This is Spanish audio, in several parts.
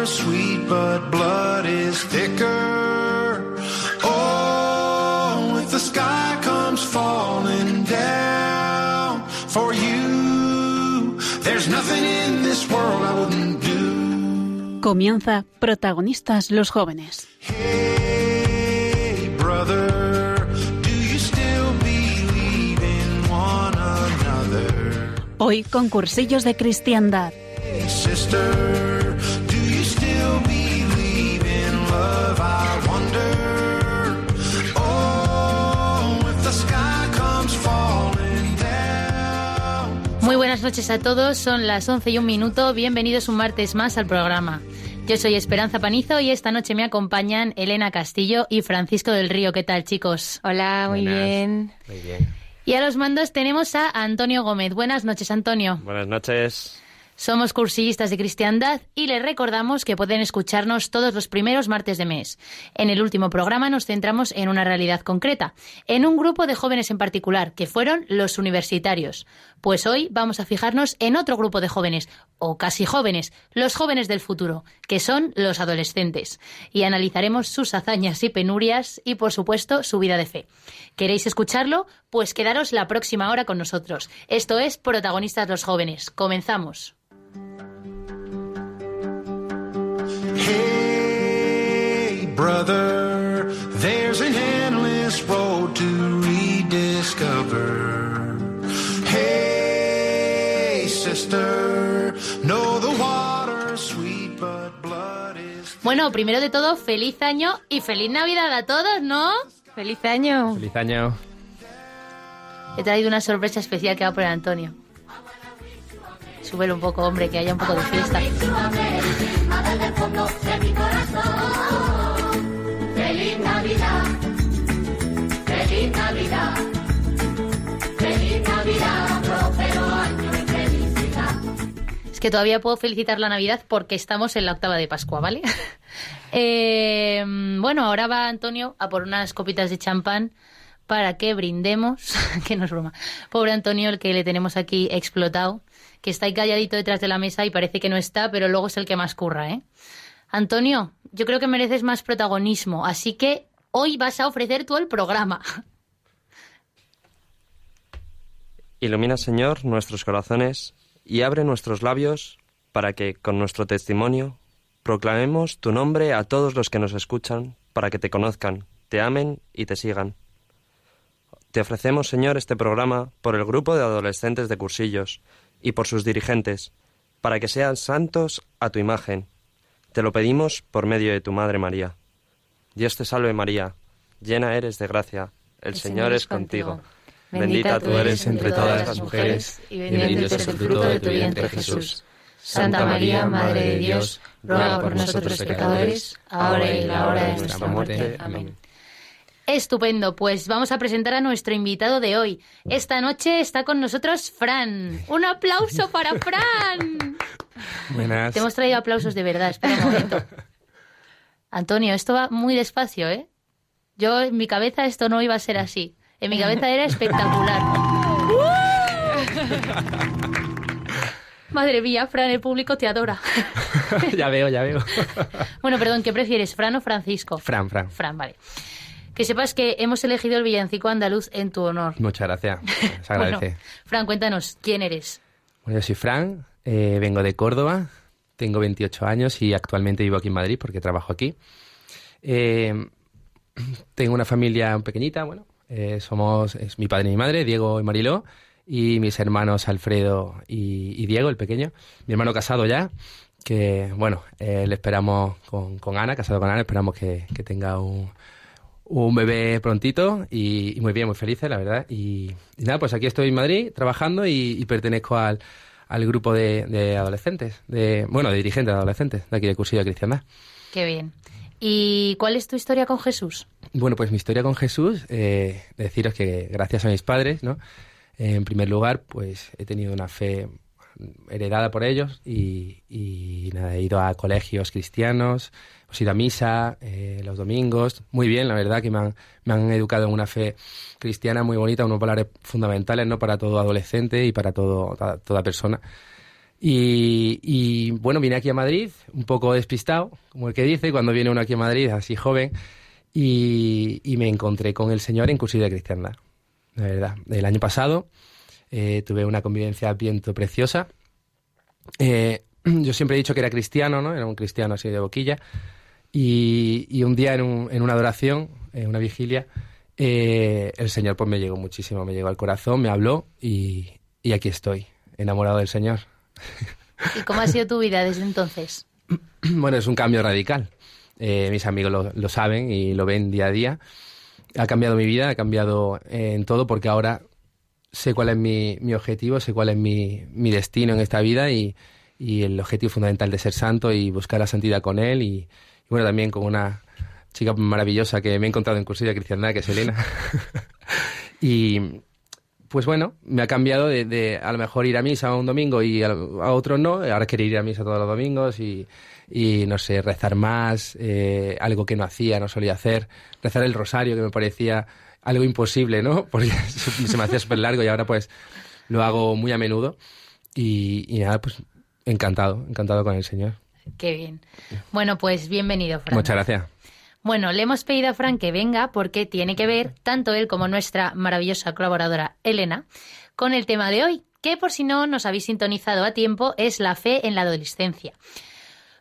are sweet, but blood is thicker. Oh, if the sky comes falling down for you, there's nothing in this world I wouldn't do. Comienza Protagonistas los jóvenes. Hey, brother. Hoy con Cursillos de Cristiandad. Muy buenas noches a todos, son las 11:01, bienvenidos un martes más al programa. Yo soy Esperanza Panizo y esta noche me acompañan Elena Castillo y Francisco del Río. ¿Qué tal, chicos? Hola, muy buenas. Bien. Muy bien. Y a los mandos tenemos a Antonio Gómez. Buenas noches, Antonio. Buenas noches. Somos cursillistas de Cristiandad y les recordamos que pueden escucharnos todos los primeros martes de mes. En el último programa nos centramos en una realidad concreta, en un grupo de jóvenes en particular, que fueron los universitarios. Pues hoy vamos a fijarnos en otro grupo de jóvenes, o casi jóvenes, los jóvenes del futuro, que son los adolescentes. Y analizaremos sus hazañas y penurias y, por supuesto, su vida de fe. ¿Queréis escucharlo? Pues quedaros la próxima hora con nosotros. Esto es Protagonistas los jóvenes. Comenzamos. Hey, brother, there's an endless road to rediscover. Hey, sister, know the water's sweet but blood is... Bueno, primero de todo, feliz año y feliz Navidad a todos, ¿no? ¡Feliz año! ¡Feliz año! He traído una sorpresa especial que va por el Antonio. Súbelo un poco, hombre, que haya un poco de fiesta. ¡Feliz Navidad! ¡Feliz Navidad! ¡Feliz Navidad! ¡Próspero año y felicidad! Es que todavía puedo felicitar la Navidad porque estamos en la octava de Pascua, ¿vale? Bueno, ahora va Antonio a por unas copitas de champán para que brindemos. Que no es broma. Pobre Antonio, el que le tenemos aquí explotado, que está ahí calladito detrás de la mesa y parece que no está, pero luego es el que más curra, ¿eh? Antonio, yo creo que mereces más protagonismo, así que hoy vas a ofrecer tú el programa. Ilumina, Señor, nuestros corazones y abre nuestros labios para que, con nuestro testimonio, proclamemos tu nombre a todos los que nos escuchan, para que te conozcan, te amen y te sigan. Te ofrecemos, Señor, este programa por el grupo de adolescentes de Cursillos y por sus dirigentes, para que sean santos a tu imagen. Te lo pedimos por medio de tu Madre María. Dios te salve, María, llena eres de gracia, el Señor es contigo. Bendita tú eres entre todas las mujeres, y bendito es el fruto de tu vientre, Jesús. Santa María, Madre de Dios, ruega por nosotros pecadores, ahora y en la hora de nuestra muerte. Amén. Estupendo, pues vamos a presentar a nuestro invitado de hoy. Esta noche está con nosotros Fran. ¡Un aplauso para Fran! Buenas. Te hemos traído aplausos de verdad, espera un momento. Antonio, esto va muy despacio, ¿eh? Yo, en mi cabeza, esto no iba a ser así. En mi cabeza era espectacular. Madre mía, Fran, el público te adora. Ya veo, ya veo. Bueno, perdón, ¿qué prefieres, Fran o Francisco? Fran. Fran, vale. Que sepas que hemos elegido el villancico andaluz en tu honor. Muchas gracias, se agradece. Bueno, Fran, cuéntanos, ¿quién eres? Bueno, yo soy Fran, vengo de Córdoba, tengo 28 años y actualmente vivo aquí en Madrid porque trabajo aquí. Tengo una familia pequeñita, bueno, es mi padre y mi madre, Diego y Mariló, y mis hermanos Alfredo y Diego, el pequeño. Mi hermano casado ya, que bueno, le esperamos con Ana, casado con Ana, esperamos que tenga un bebé prontito y muy bien, muy felices, la verdad. Y nada, pues aquí estoy en Madrid trabajando y pertenezco al grupo de adolescentes, de dirigentes de adolescentes de aquí de Cursillos de Cristiandad. Qué bien. ¿Y cuál es tu historia con Jesús? Bueno, pues mi historia con Jesús, deciros que gracias a mis padres, ¿no? En primer lugar, pues he tenido una fe heredada por ellos y nada, he ido a colegios cristianos, he ido a misa los domingos, muy bien, la verdad que me han educado en una fe cristiana muy bonita, unos valores fundamentales, ¿no?, para todo adolescente y para toda persona. Y bueno, vine aquí a Madrid, un poco despistado, como el que dice, cuando viene uno aquí a Madrid, así joven, y me encontré con el Señor en Cursillos de Cristiandad, la verdad. El año pasado tuve una convivencia de Adviento preciosa. Yo siempre he dicho que era cristiano, ¿no? Era un cristiano así de boquilla. Y un día en una adoración, en una vigilia, el Señor pues me llegó muchísimo, me llegó al corazón, me habló y aquí estoy, enamorado del Señor. ¿Y cómo ha sido tu vida desde entonces? Bueno, es un cambio radical. Mis amigos lo saben y lo ven día a día. Ha cambiado mi vida, ha cambiado en todo, porque ahora sé cuál es mi objetivo, sé cuál es mi destino en esta vida y el objetivo fundamental de ser santo y buscar la santidad con él. Y bueno, también con una chica maravillosa que me he encontrado en Cursillos de Cristiandad, que es Elena. Y pues bueno, me ha cambiado de a lo mejor ir a misa un domingo y a otro no. Ahora quiero ir a misa todos los domingos y no sé, rezar más, algo que no hacía, no solía hacer. Rezar el rosario, que me parecía algo imposible, ¿no? Porque se me hacía súper largo y ahora pues lo hago muy a menudo. Y nada, pues encantado con el Señor. Qué bien. Bueno, pues bienvenido, Fran. Muchas gracias. Bueno, le hemos pedido a Fran que venga porque tiene que ver, tanto él como nuestra maravillosa colaboradora Elena, con el tema de hoy, que por si no nos habéis sintonizado a tiempo, es la fe en la adolescencia.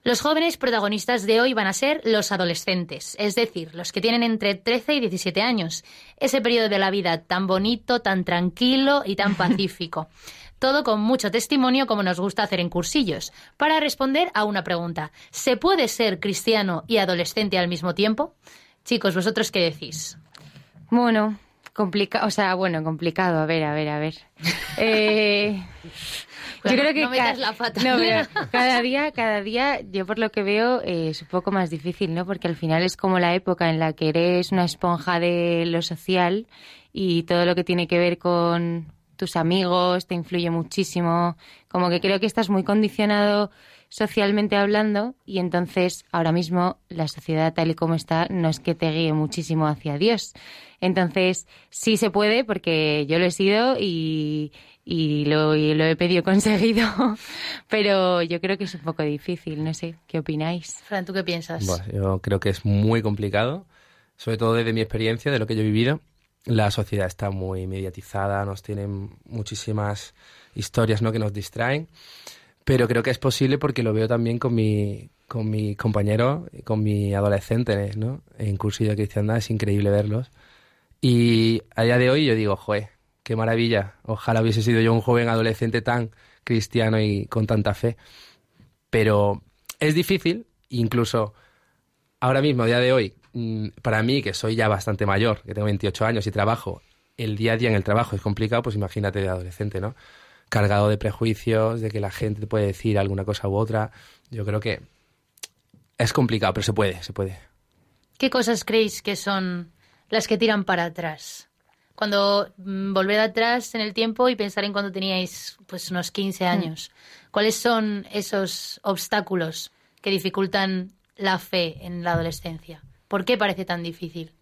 Los jóvenes protagonistas de hoy van a ser los adolescentes, es decir, los que tienen entre 13 y 17 años, ese periodo de la vida tan bonito, tan tranquilo y tan pacífico. Todo con mucho testimonio, como nos gusta hacer en Cursillos, para responder a una pregunta. ¿Se puede ser cristiano y adolescente al mismo tiempo? Chicos, ¿vosotros qué decís? Bueno, complicado. A ver. Bueno, yo creo que no metas la pata. No, pero cada día, yo por lo que veo, es un poco más difícil, ¿no? Porque al final es como la época en la que eres una esponja de lo social y todo lo que tiene que ver con tus amigos te influye muchísimo, como que creo que estás muy condicionado socialmente hablando y entonces ahora mismo la sociedad tal y como está no es que te guíe muchísimo hacia Dios. Entonces sí se puede, porque yo lo he sido y lo he pedido conseguido, pero yo creo que es un poco difícil, no sé, ¿qué opináis? Fran, ¿tú qué piensas? Bueno, yo creo que es muy complicado, sobre todo desde mi experiencia, de lo que yo he vivido. La sociedad está muy mediatizada, nos tienen muchísimas historias, ¿no?, que nos distraen, pero creo que es posible porque lo veo también con mi compañero, con mis adolescentes, ¿no?, en Cursillos de Cristiandad. Es increíble verlos. Y a día de hoy yo digo, joder, qué maravilla, ojalá hubiese sido yo un joven adolescente tan cristiano y con tanta fe. Pero es difícil, incluso ahora mismo, a día de hoy, para mí, que soy ya bastante mayor, que tengo 28 años y trabajo, el día a día en el trabajo es complicado, pues imagínate de adolescente, ¿no? Cargado de prejuicios, de que la gente te puede decir alguna cosa u otra. Yo creo que es complicado, pero se puede. ¿Qué cosas creéis que son las que tiran para atrás? Cuando volver atrás en el tiempo y pensar en cuando teníais pues unos 15 años, ¿cuáles son esos obstáculos que dificultan la fe en la adolescencia? ¿Por qué parece tan difícil?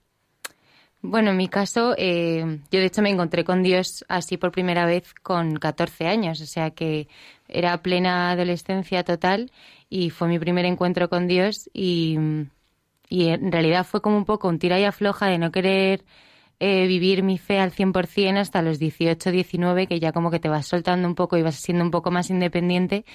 Bueno, en mi caso, yo de hecho me encontré con Dios así por primera vez con 14 años, o sea que era plena adolescencia total y fue mi primer encuentro con Dios y en realidad fue como un poco un tira y afloja de no querer vivir mi fe al 100% hasta los 18, 19, que ya como que te vas soltando un poco y vas siendo un poco más independiente,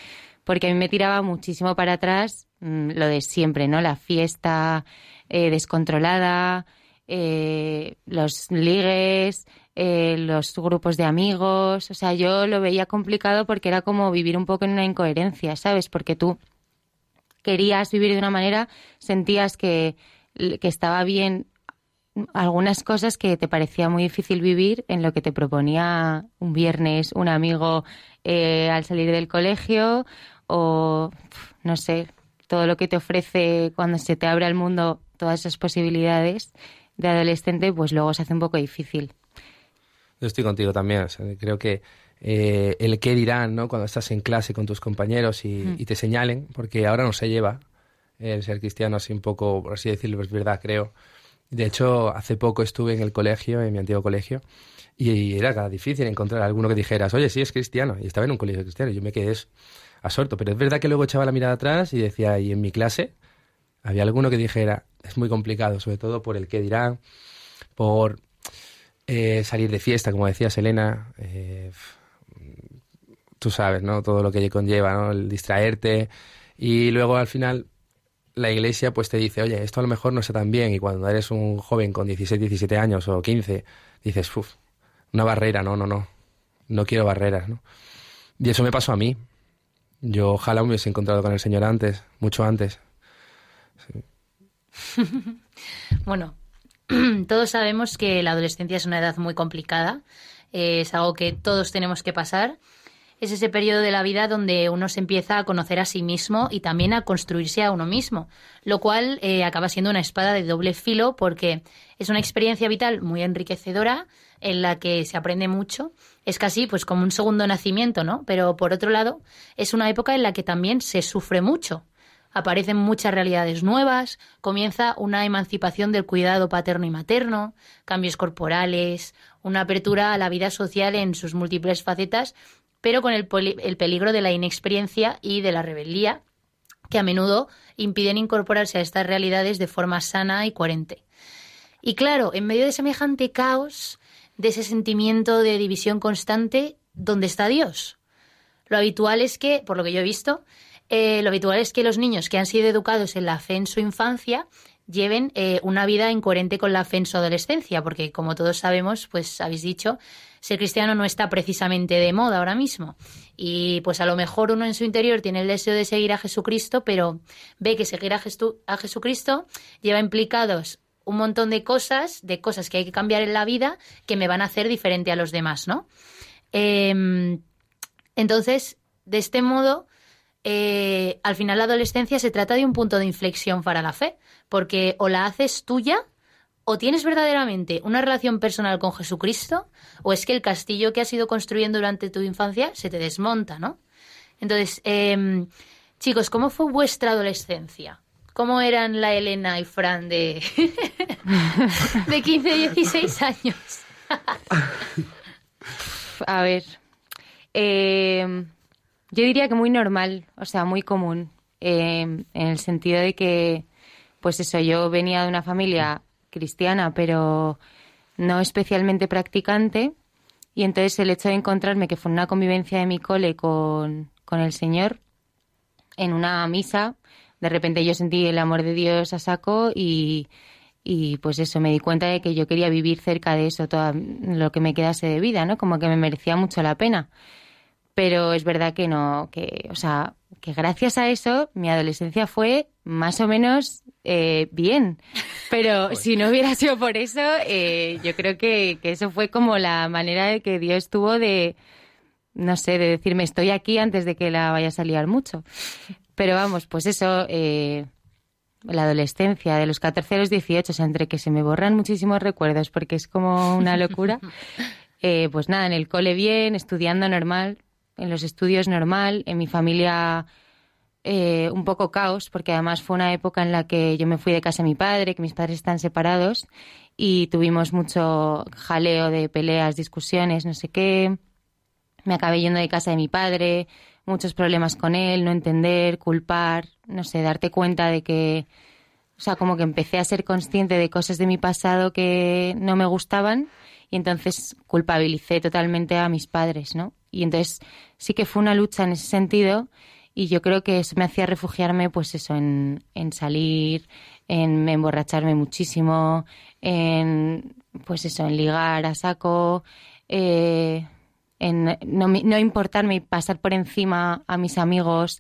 porque a mí me tiraba muchísimo para atrás lo de siempre, ¿no? La fiesta descontrolada, los ligues, los grupos de amigos. O sea, yo lo veía complicado porque era como vivir un poco en una incoherencia, ¿sabes? Porque tú querías vivir de una manera, sentías que estaba bien algunas cosas que te parecía muy difícil vivir en lo que te proponía un viernes un amigo al salir del colegio, o no sé, todo lo que te ofrece cuando se te abre el mundo, todas esas posibilidades de adolescente, pues luego se hace un poco difícil. Yo estoy contigo también. O sea, creo que el qué dirán, ¿no?, cuando estás en clase con tus compañeros y te señalen, porque ahora no se lleva el ser cristiano así un poco, por así decirlo, es verdad, creo. De hecho, hace poco estuve en el colegio, en mi antiguo colegio, y era difícil encontrar a alguno que dijeras, oye, sí, es cristiano. Y estaba en un colegio cristiano. Yo me quedé absorto. Pero es verdad que luego echaba la mirada atrás y decía, y en mi clase había alguno que dijera, es muy complicado, sobre todo por el qué dirán, por salir de fiesta, como decía Selena, tú sabes, ¿no? Todo lo que conlleva, ¿no? El distraerte. Y luego al final la iglesia pues te dice, oye, esto a lo mejor no está tan bien. Y cuando eres un joven con 16, 17 años o 15, dices, uff, una barrera, no quiero barreras, ¿no? Y eso me pasó a mí. Yo ojalá me hubiese encontrado con el Señor antes, mucho antes. Sí. Bueno, todos sabemos que la adolescencia es una edad muy complicada, es algo que todos tenemos que pasar. Es ese periodo de la vida donde uno se empieza a conocer a sí mismo y también a construirse a uno mismo, lo cual acaba siendo una espada de doble filo porque es una experiencia vital muy enriquecedora en la que se aprende mucho. Es casi pues como un segundo nacimiento, ¿no? Pero por otro lado, es una época en la que también se sufre mucho. Aparecen muchas realidades nuevas, comienza una emancipación del cuidado paterno y materno, cambios corporales, una apertura a la vida social en sus múltiples facetas, pero con el peligro de la inexperiencia y de la rebeldía, que a menudo impiden incorporarse a estas realidades de forma sana y coherente. Y claro, en medio de semejante caos, de ese sentimiento de división constante, ¿dónde está Dios? Lo habitual es que, por lo que yo he visto, los niños que han sido educados en la fe en su infancia lleven una vida incoherente con la fe en su adolescencia, porque como todos sabemos, pues habéis dicho, ser cristiano no está precisamente de moda ahora mismo. Y pues a lo mejor uno en su interior tiene el deseo de seguir a Jesucristo, pero ve que seguir a Jesucristo lleva implicados un montón de cosas que hay que cambiar en la vida que me van a hacer diferente a los demás, ¿no? Entonces, de este modo, al final la adolescencia se trata de un punto de inflexión para la fe, porque o la haces tuya, o tienes verdaderamente una relación personal con Jesucristo, o es que el castillo que has ido construyendo durante tu infancia se te desmonta, ¿no? Entonces, chicos, ¿cómo fue vuestra adolescencia? ¿Cómo eran la Elena y Fran de, de 15 a 16 años? A ver, yo diría que muy normal, o sea, muy común, en el sentido de que, pues eso, yo venía de una familia cristiana, pero no especialmente practicante, y entonces el hecho de encontrarme que fue una convivencia de mi cole con el Señor en una misa, de repente yo sentí el amor de Dios a saco y pues eso, me di cuenta de que yo quería vivir cerca de eso todo lo que me quedase de vida, ¿no? Como que me merecía mucho la pena. Pero es verdad que no, que, o sea, que gracias a eso mi adolescencia fue más o menos bien. Pero pues, si no hubiera sido por eso, yo creo que eso fue como la manera de que Dios tuvo de, no sé, de decirme estoy aquí antes de que la vayas a liar mucho. Pero vamos, pues eso, la adolescencia de los 14 a los 18, o sea, entre que se me borran muchísimos recuerdos porque es como una locura, pues nada, en el cole bien, estudiando normal, en los estudios normal, en mi familia un poco caos, porque además fue una época en la que yo me fui de casa de mi padre, que mis padres están separados, y tuvimos mucho jaleo de peleas, discusiones, no sé qué. Me acabé yendo de casa de mi padre, muchos problemas con él, no entender, culpar, no sé, darte cuenta de que, o sea, como que empecé a ser consciente de cosas de mi pasado que no me gustaban, y entonces culpabilicé totalmente a mis padres, ¿no? Y entonces sí que fue una lucha en ese sentido, y yo creo que eso me hacía refugiarme, pues eso, en salir, en emborracharme muchísimo, en, pues eso, en ligar a saco, en no importarme y pasar por encima a mis amigos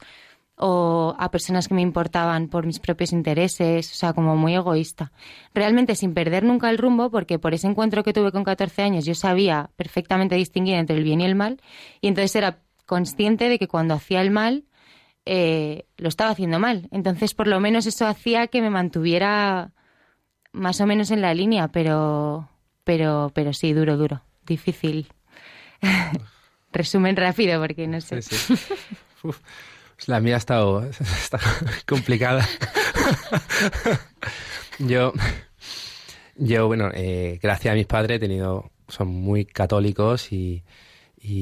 o a personas que me importaban por mis propios intereses, o sea, como muy egoísta. Realmente sin perder nunca el rumbo, porque por ese encuentro que tuve con 14 años yo sabía perfectamente distinguir entre el bien y el mal, y entonces era consciente de que cuando hacía el mal, lo estaba haciendo mal. Entonces, por lo menos eso hacía que me mantuviera más o menos en la línea, pero sí, duro, difícil. Resumen rápido porque no sé. Sí. Uf, la mía ha estado complicada. Yo bueno, gracias a mis padres son muy católicos y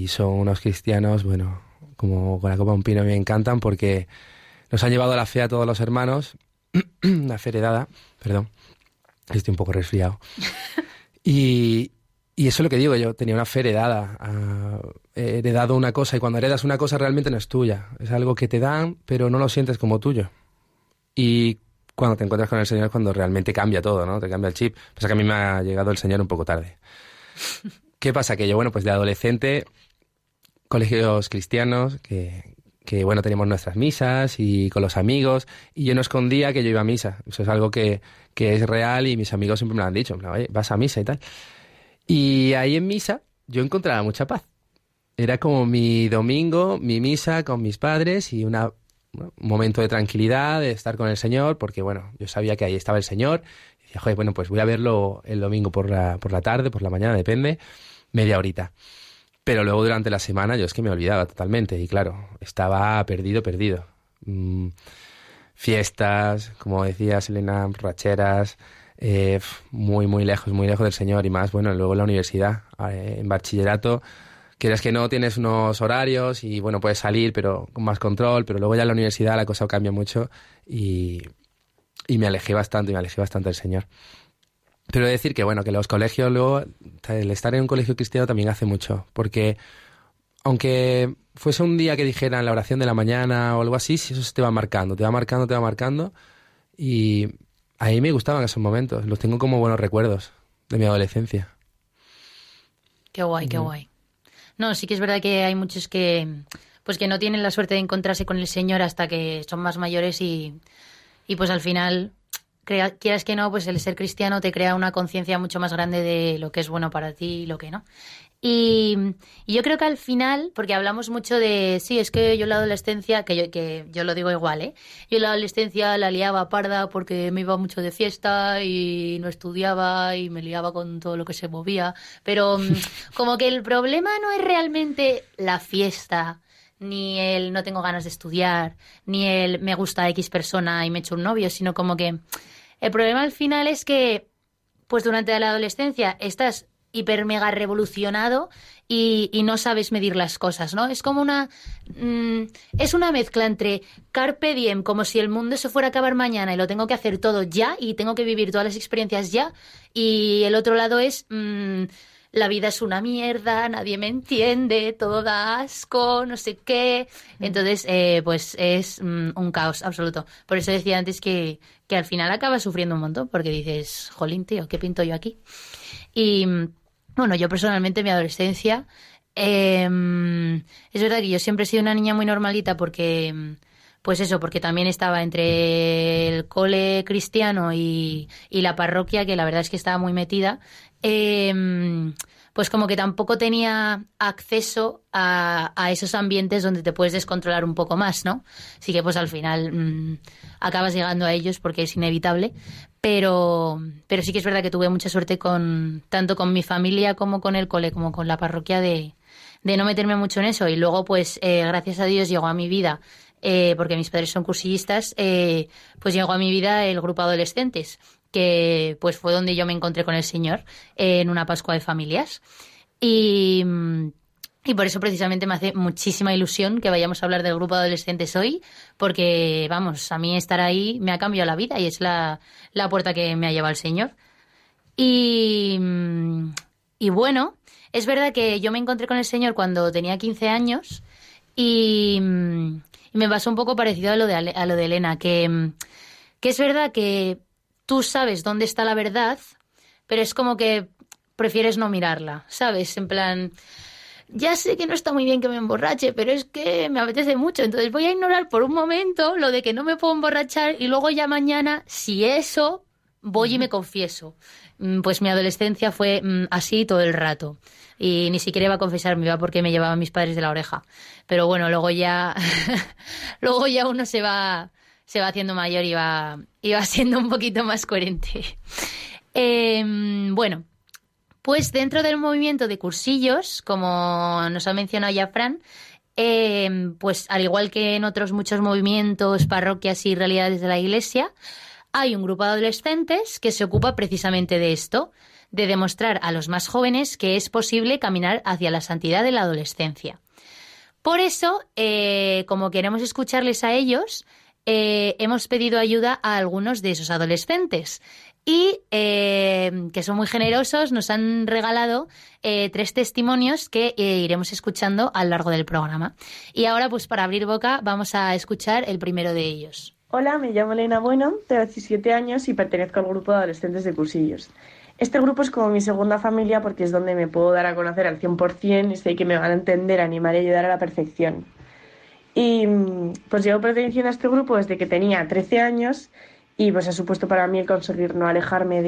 son unos cristianos, bueno, como con la copa de un pino, me encantan porque nos han llevado a la fe a todos los hermanos, la fe heredada, perdón, estoy un poco resfriado. Y eso es lo que digo yo, tenía una fe heredada, he heredado una cosa, y cuando heredas una cosa realmente no es tuya, es algo que te dan, pero no lo sientes como tuyo. Y cuando te encuentras con el Señor es cuando realmente cambia todo, ¿no? Te cambia el chip. Pasa que a mí me ha llegado el Señor un poco tarde. ¿Qué pasa? Que yo, bueno, pues de adolescente, colegios cristianos, que bueno, teníamos nuestras misas y con los amigos, y yo no escondía que yo iba a misa. Eso es algo que es real y mis amigos siempre me lo han dicho. Oye, vas a misa y tal. Y ahí en misa yo encontraba mucha paz. Era como mi domingo, mi misa con mis padres y un momento de tranquilidad, de estar con el Señor, porque bueno, yo sabía que ahí estaba el Señor. Y decía, joder, bueno, pues voy a verlo el domingo por la tarde, por la mañana, depende, media horita. Pero luego durante la semana yo es que me olvidaba totalmente y claro, estaba perdido. Fiestas, como decía Selena, borracheras, muy lejos del Señor y más, bueno, luego en la universidad, en bachillerato, quieres que no, tienes unos horarios y bueno, puedes salir pero con más control, pero luego ya en la universidad la cosa cambia mucho y me alejé bastante del Señor. Pero he de decir que, bueno, que los colegios luego, el estar en un colegio cristiano también hace mucho, porque aunque fuese un día que dijeran la oración de la mañana o algo así, eso se te va marcando, y a mí me gustaban esos momentos, los tengo como buenos recuerdos de mi adolescencia. Qué guay, qué guay. No, sí que es verdad que hay muchos que no tienen la suerte de encontrarse con el Señor hasta que son más mayores y pues al final... Quieras que no, pues el ser cristiano te crea una conciencia mucho más grande de lo que es bueno para ti y lo que no. Y yo creo que al final, porque hablamos mucho de... Sí, es que yo en la adolescencia, que yo lo digo igual, ¿eh? Yo en la adolescencia la liaba parda porque me iba mucho de fiesta y no estudiaba y me liaba con todo lo que se movía. Pero como que el problema no es realmente la fiesta... ni el no tengo ganas de estudiar, ni el me gusta X persona y me echo un novio, sino como que... El problema al final es que, pues durante la adolescencia estás hiper mega revolucionado y no sabes medir las cosas, ¿no? Es como una... es una mezcla entre carpe diem, como si el mundo se fuera a acabar mañana y lo tengo que hacer todo ya y tengo que vivir todas las experiencias ya, y el otro lado es... la vida es una mierda, nadie me entiende, todo da asco, no sé qué. Entonces, pues es un caos absoluto. Por eso decía antes que al final acabas sufriendo un montón, porque dices, jolín, tío, ¿qué pinto yo aquí? Y, bueno, yo personalmente en mi adolescencia... es verdad que yo siempre he sido una niña muy normalita porque... Pues eso, porque también estaba entre el cole cristiano y la parroquia, que la verdad es que estaba muy metida. Pues como que tampoco tenía acceso a esos ambientes donde te puedes descontrolar un poco más, ¿no? Así que pues al final acabas llegando a ellos porque es inevitable, pero sí que es verdad que tuve mucha suerte tanto con mi familia como con el cole, como con la parroquia, de no meterme mucho en eso. Y luego pues gracias a Dios llegó a mi vida, porque mis padres son cursillistas, pues llegó a mi vida el grupo adolescentes, que pues fue donde yo me encontré con el Señor en una Pascua de Familias. Y por eso precisamente me hace muchísima ilusión que vayamos a hablar del grupo de adolescentes hoy, porque, vamos, a mí estar ahí me ha cambiado la vida y es la puerta que me ha llevado el Señor. Y bueno, es verdad que yo me encontré con el Señor cuando tenía 15 años y me pasó un poco parecido a lo de Elena, que es verdad que tú sabes dónde está la verdad, pero es como que prefieres no mirarla, ¿sabes? En plan, ya sé que no está muy bien que me emborrache, pero es que me apetece mucho, entonces voy a ignorar por un momento lo de que no me puedo emborrachar y luego ya mañana, si eso, voy y me confieso. Pues mi adolescencia fue así todo el rato. Y ni siquiera iba a confesarme, iba porque me llevaban mis padres de la oreja. Pero bueno, luego ya uno se va haciendo mayor y va siendo un poquito más coherente. Bueno, pues dentro del movimiento de cursillos, como nos ha mencionado ya Fran, pues al igual que en otros muchos movimientos, parroquias y realidades de la Iglesia, hay un grupo de adolescentes que se ocupa precisamente de esto, de demostrar a los más jóvenes que es posible caminar hacia la santidad de la adolescencia. Por eso, como queremos escucharles a ellos, hemos pedido ayuda a algunos de esos adolescentes y que son muy generosos, nos han regalado 3 testimonios que iremos escuchando a lo largo del programa. Y ahora, pues para abrir boca, vamos a escuchar el primero de ellos. Hola, me llamo Elena Bueno, tengo 17 años y pertenezco al grupo de adolescentes de Cursillos. Este grupo es como mi segunda familia porque es donde me puedo dar a conocer al 100% y sé que me van a entender, animar y ayudar a la perfección. Y pues llevo perteneciendo a este grupo desde que tenía 13 años y pues ha supuesto para mí el conseguir no alejarme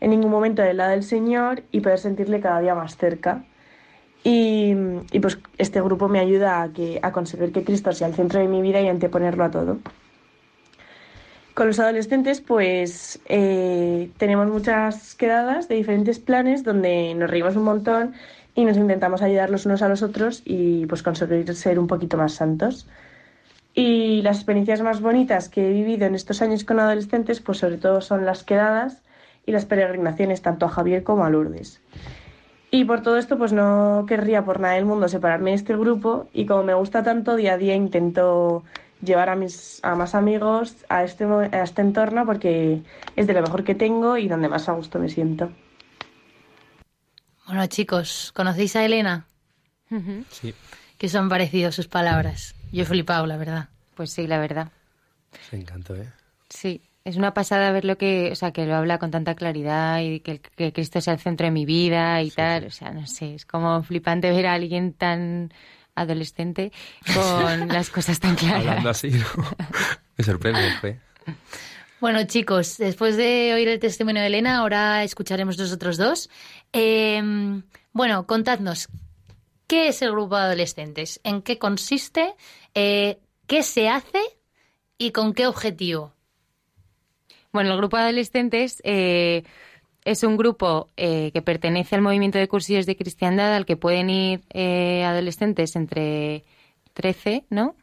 en ningún momento del lado del Señor y poder sentirle cada día más cerca. Y pues este grupo me ayuda a conseguir que Cristo sea el centro de mi vida y anteponerlo a todo. Con los adolescentes pues tenemos muchas quedadas de diferentes planes donde nos reímos un montón y nos intentamos ayudar los unos a los otros y pues conseguir ser un poquito más santos. Y las experiencias más bonitas que he vivido en estos años con adolescentes pues sobre todo son las quedadas y las peregrinaciones tanto a Javier como a Lourdes. Y por todo esto pues no querría por nada del mundo separarme de este grupo y como me gusta tanto, día a día intento llevar a más amigos a este entorno porque es de lo mejor que tengo y donde más a gusto me siento. Bueno, chicos, ¿conocéis a Elena? Uh-huh. Sí. ¿Qué son parecidos sus palabras? Yo he flipado, la verdad. Pues sí, la verdad. Se encantó, ¿eh? Sí. Es una pasada ver que lo habla con tanta claridad y que Cristo sea el centro de mi vida y sí, tal. O sea, no sé, es como flipante ver a alguien tan adolescente con las cosas tan claras. Hablando así, ¿no? Me sorprende, ¿eh? Bueno, chicos, después de oír el testimonio de Elena, ahora escucharemos los otros 2. Bueno, contadnos, ¿qué es el grupo de adolescentes? ¿En qué consiste? ¿Qué se hace? ¿Y con qué objetivo? Bueno, el grupo de adolescentes es un grupo que pertenece al movimiento de Cursillos de Cristiandad, al que pueden ir adolescentes entre 13, ¿no?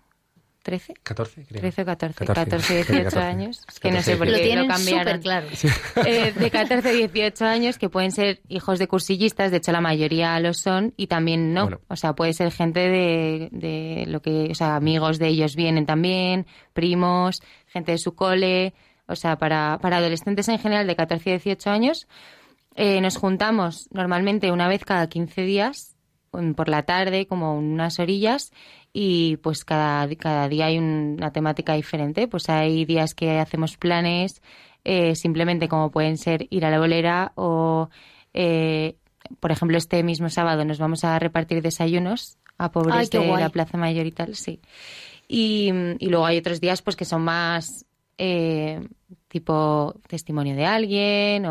13. 14, creo. 13 o 14. 14, 18 14. Años. Es que 14, no sé por qué lo tienen súper claro. De 14 a 18 años que pueden ser hijos de cursillistas, de hecho la mayoría lo son y también no. Bueno. O sea, puede ser gente de lo que, o sea, amigos de ellos vienen también, primos, gente de su cole. O sea, para adolescentes en general de 14 a 18 años, nos juntamos normalmente una vez cada 15 días, por la tarde, como unas orillas, y pues cada día hay una temática diferente. Pues hay días que hacemos planes, simplemente como pueden ser ir a la bolera o, por ejemplo, este mismo sábado nos vamos a repartir desayunos a pobres de la Plaza Mayor y tal, sí. Y luego hay otros días pues que son más... tipo testimonio de alguien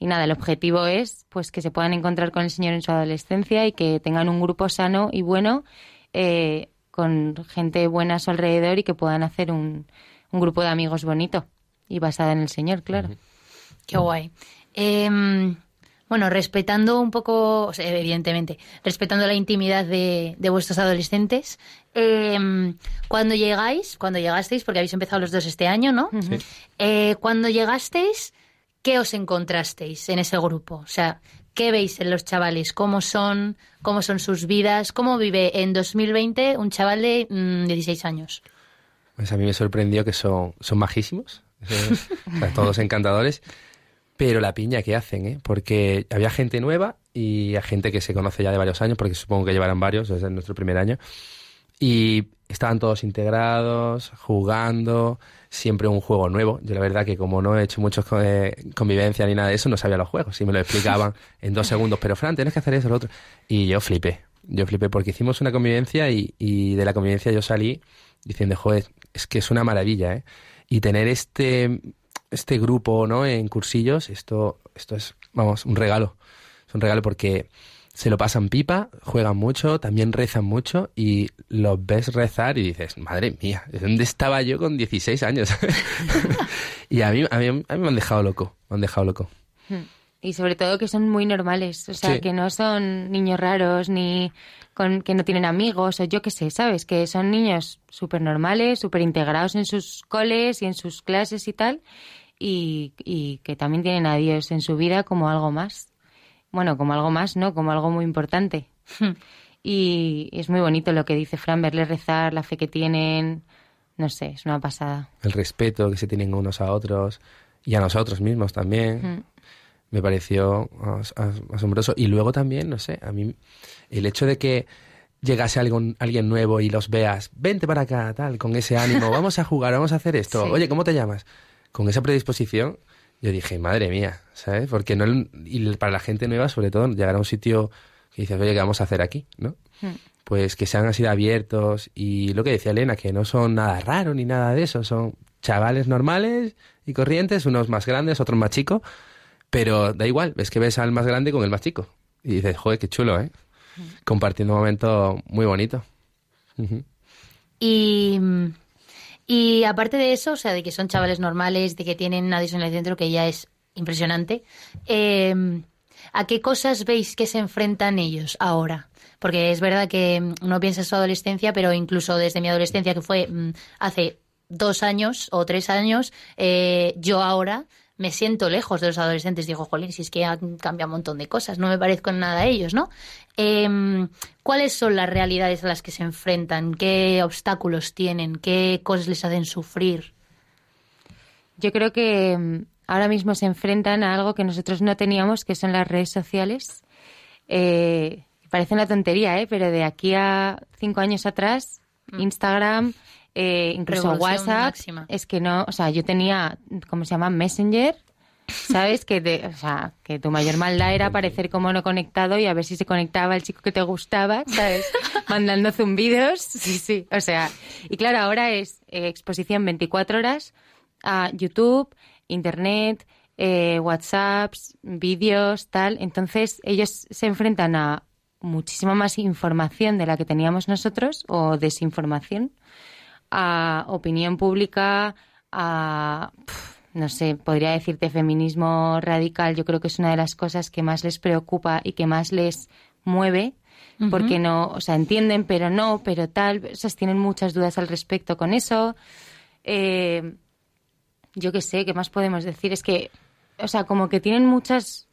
y nada, el objetivo es pues que se puedan encontrar con el Señor en su adolescencia y que tengan un grupo sano y bueno con gente buena a su alrededor y que puedan hacer un grupo de amigos bonito y basado en el Señor, claro. Qué guay. Bueno, respetando un poco, o sea, evidentemente, respetando la intimidad de vuestros adolescentes, cuando llegasteis, porque habéis empezado los 2 este año, ¿no? Sí. Cuando llegasteis, ¿qué os encontrasteis en ese grupo? O sea, ¿qué veis en los chavales? ¿Cómo son sus vidas? ¿Cómo vive en 2020 un chaval de 16 años? Pues a mí me sorprendió que son majísimos, o sea, todos encantadores. Pero la piña que hacen, ¿eh? Porque había gente nueva y a gente que se conoce ya de varios años, porque supongo que llevarán varios, es nuestro primer año. Y estaban todos integrados, jugando, siempre un juego nuevo. Yo la verdad que como no he hecho muchas convivencias ni nada de eso, no sabía los juegos. Sí me lo explicaban en 2 segundos, pero Fran, tienes que hacer eso, lo otro. Y yo flipé porque hicimos una convivencia y de la convivencia yo salí diciendo, joder, es que es una maravilla, ¿eh? Y tener este grupo, ¿no? En Cursillos, esto es, vamos, un regalo. Es un regalo porque se lo pasan pipa, juegan mucho, también rezan mucho y los ves rezar y dices, madre mía, ¿dónde estaba yo con 16 años? Y a mí me han dejado loco. Y sobre todo que son muy normales, o sea, sí. Que no son niños raros ni que no tienen amigos o yo qué sé, ¿sabes? Que son niños súper normales, súper integrados en sus coles y en sus clases y tal y que también tienen a Dios en su vida como algo más. Bueno, como algo más, ¿no? Como algo muy importante. Y es muy bonito lo que dice Fran, verles rezar, la fe que tienen, no sé, es una pasada. El respeto que se tienen unos a otros y a nosotros mismos también, me pareció asombroso. Y luego también, no sé, a mí el hecho de que llegase alguien nuevo y los veas, vente para acá, tal, con ese ánimo, vamos a jugar, vamos a hacer esto, sí. Oye, ¿cómo te llamas? Con esa predisposición, yo dije, madre mía, ¿sabes? Porque no, y para la gente nueva, sobre todo, llegar a un sitio que dices, oye, ¿qué vamos a hacer aquí? ¿No? Pues que sean así de abiertos, y lo que decía Elena, que no son nada raro ni nada de eso, son chavales normales y corrientes, unos más grandes, otros más chicos, pero da igual, es que ves al más grande con el más chico, y dices, joder, qué chulo, ¿eh? Compartiendo un momento muy bonito. Uh-huh. Y aparte de eso, o sea, de que son chavales normales, de que tienen una discapacidad dentro, que ya es impresionante, ¿a qué cosas veis que se enfrentan ellos ahora? Porque es verdad que uno piensa en su adolescencia, pero incluso desde mi adolescencia, que fue hace 2 años o 3 años, yo ahora me siento lejos de los adolescentes. Digo, jolín, si es que han cambiado un montón de cosas, no me parezco en nada a ellos, ¿no? ¿Cuáles son las realidades a las que se enfrentan? ¿Qué obstáculos tienen? ¿Qué cosas les hacen sufrir? Yo creo que ahora mismo se enfrentan a algo que nosotros no teníamos, que son las redes sociales. Parece una tontería, pero de aquí a 5 años atrás, Instagram... incluso revolución WhatsApp, máxima. Es que no, o sea, yo tenía, ¿cómo se llama? Messenger, ¿sabes? Que tu mayor maldad era aparecer como no conectado y a ver si se conectaba el chico que te gustaba, ¿sabes? Mandando zumbidos, sí, o sea, y claro, ahora es exposición 24 horas a YouTube, Internet, WhatsApps, vídeos, tal, entonces ellos se enfrentan a muchísima más información de la que teníamos nosotros, o desinformación, a opinión pública, a, no sé, podría decirte feminismo radical. Yo creo que es una de las cosas que más les preocupa y que más les mueve, porque no, o sea, entienden, pero no, pero tal, o sea, tienen muchas dudas al respecto con eso. Yo qué sé, ¿qué más podemos decir? Es que, o sea, como que tienen muchas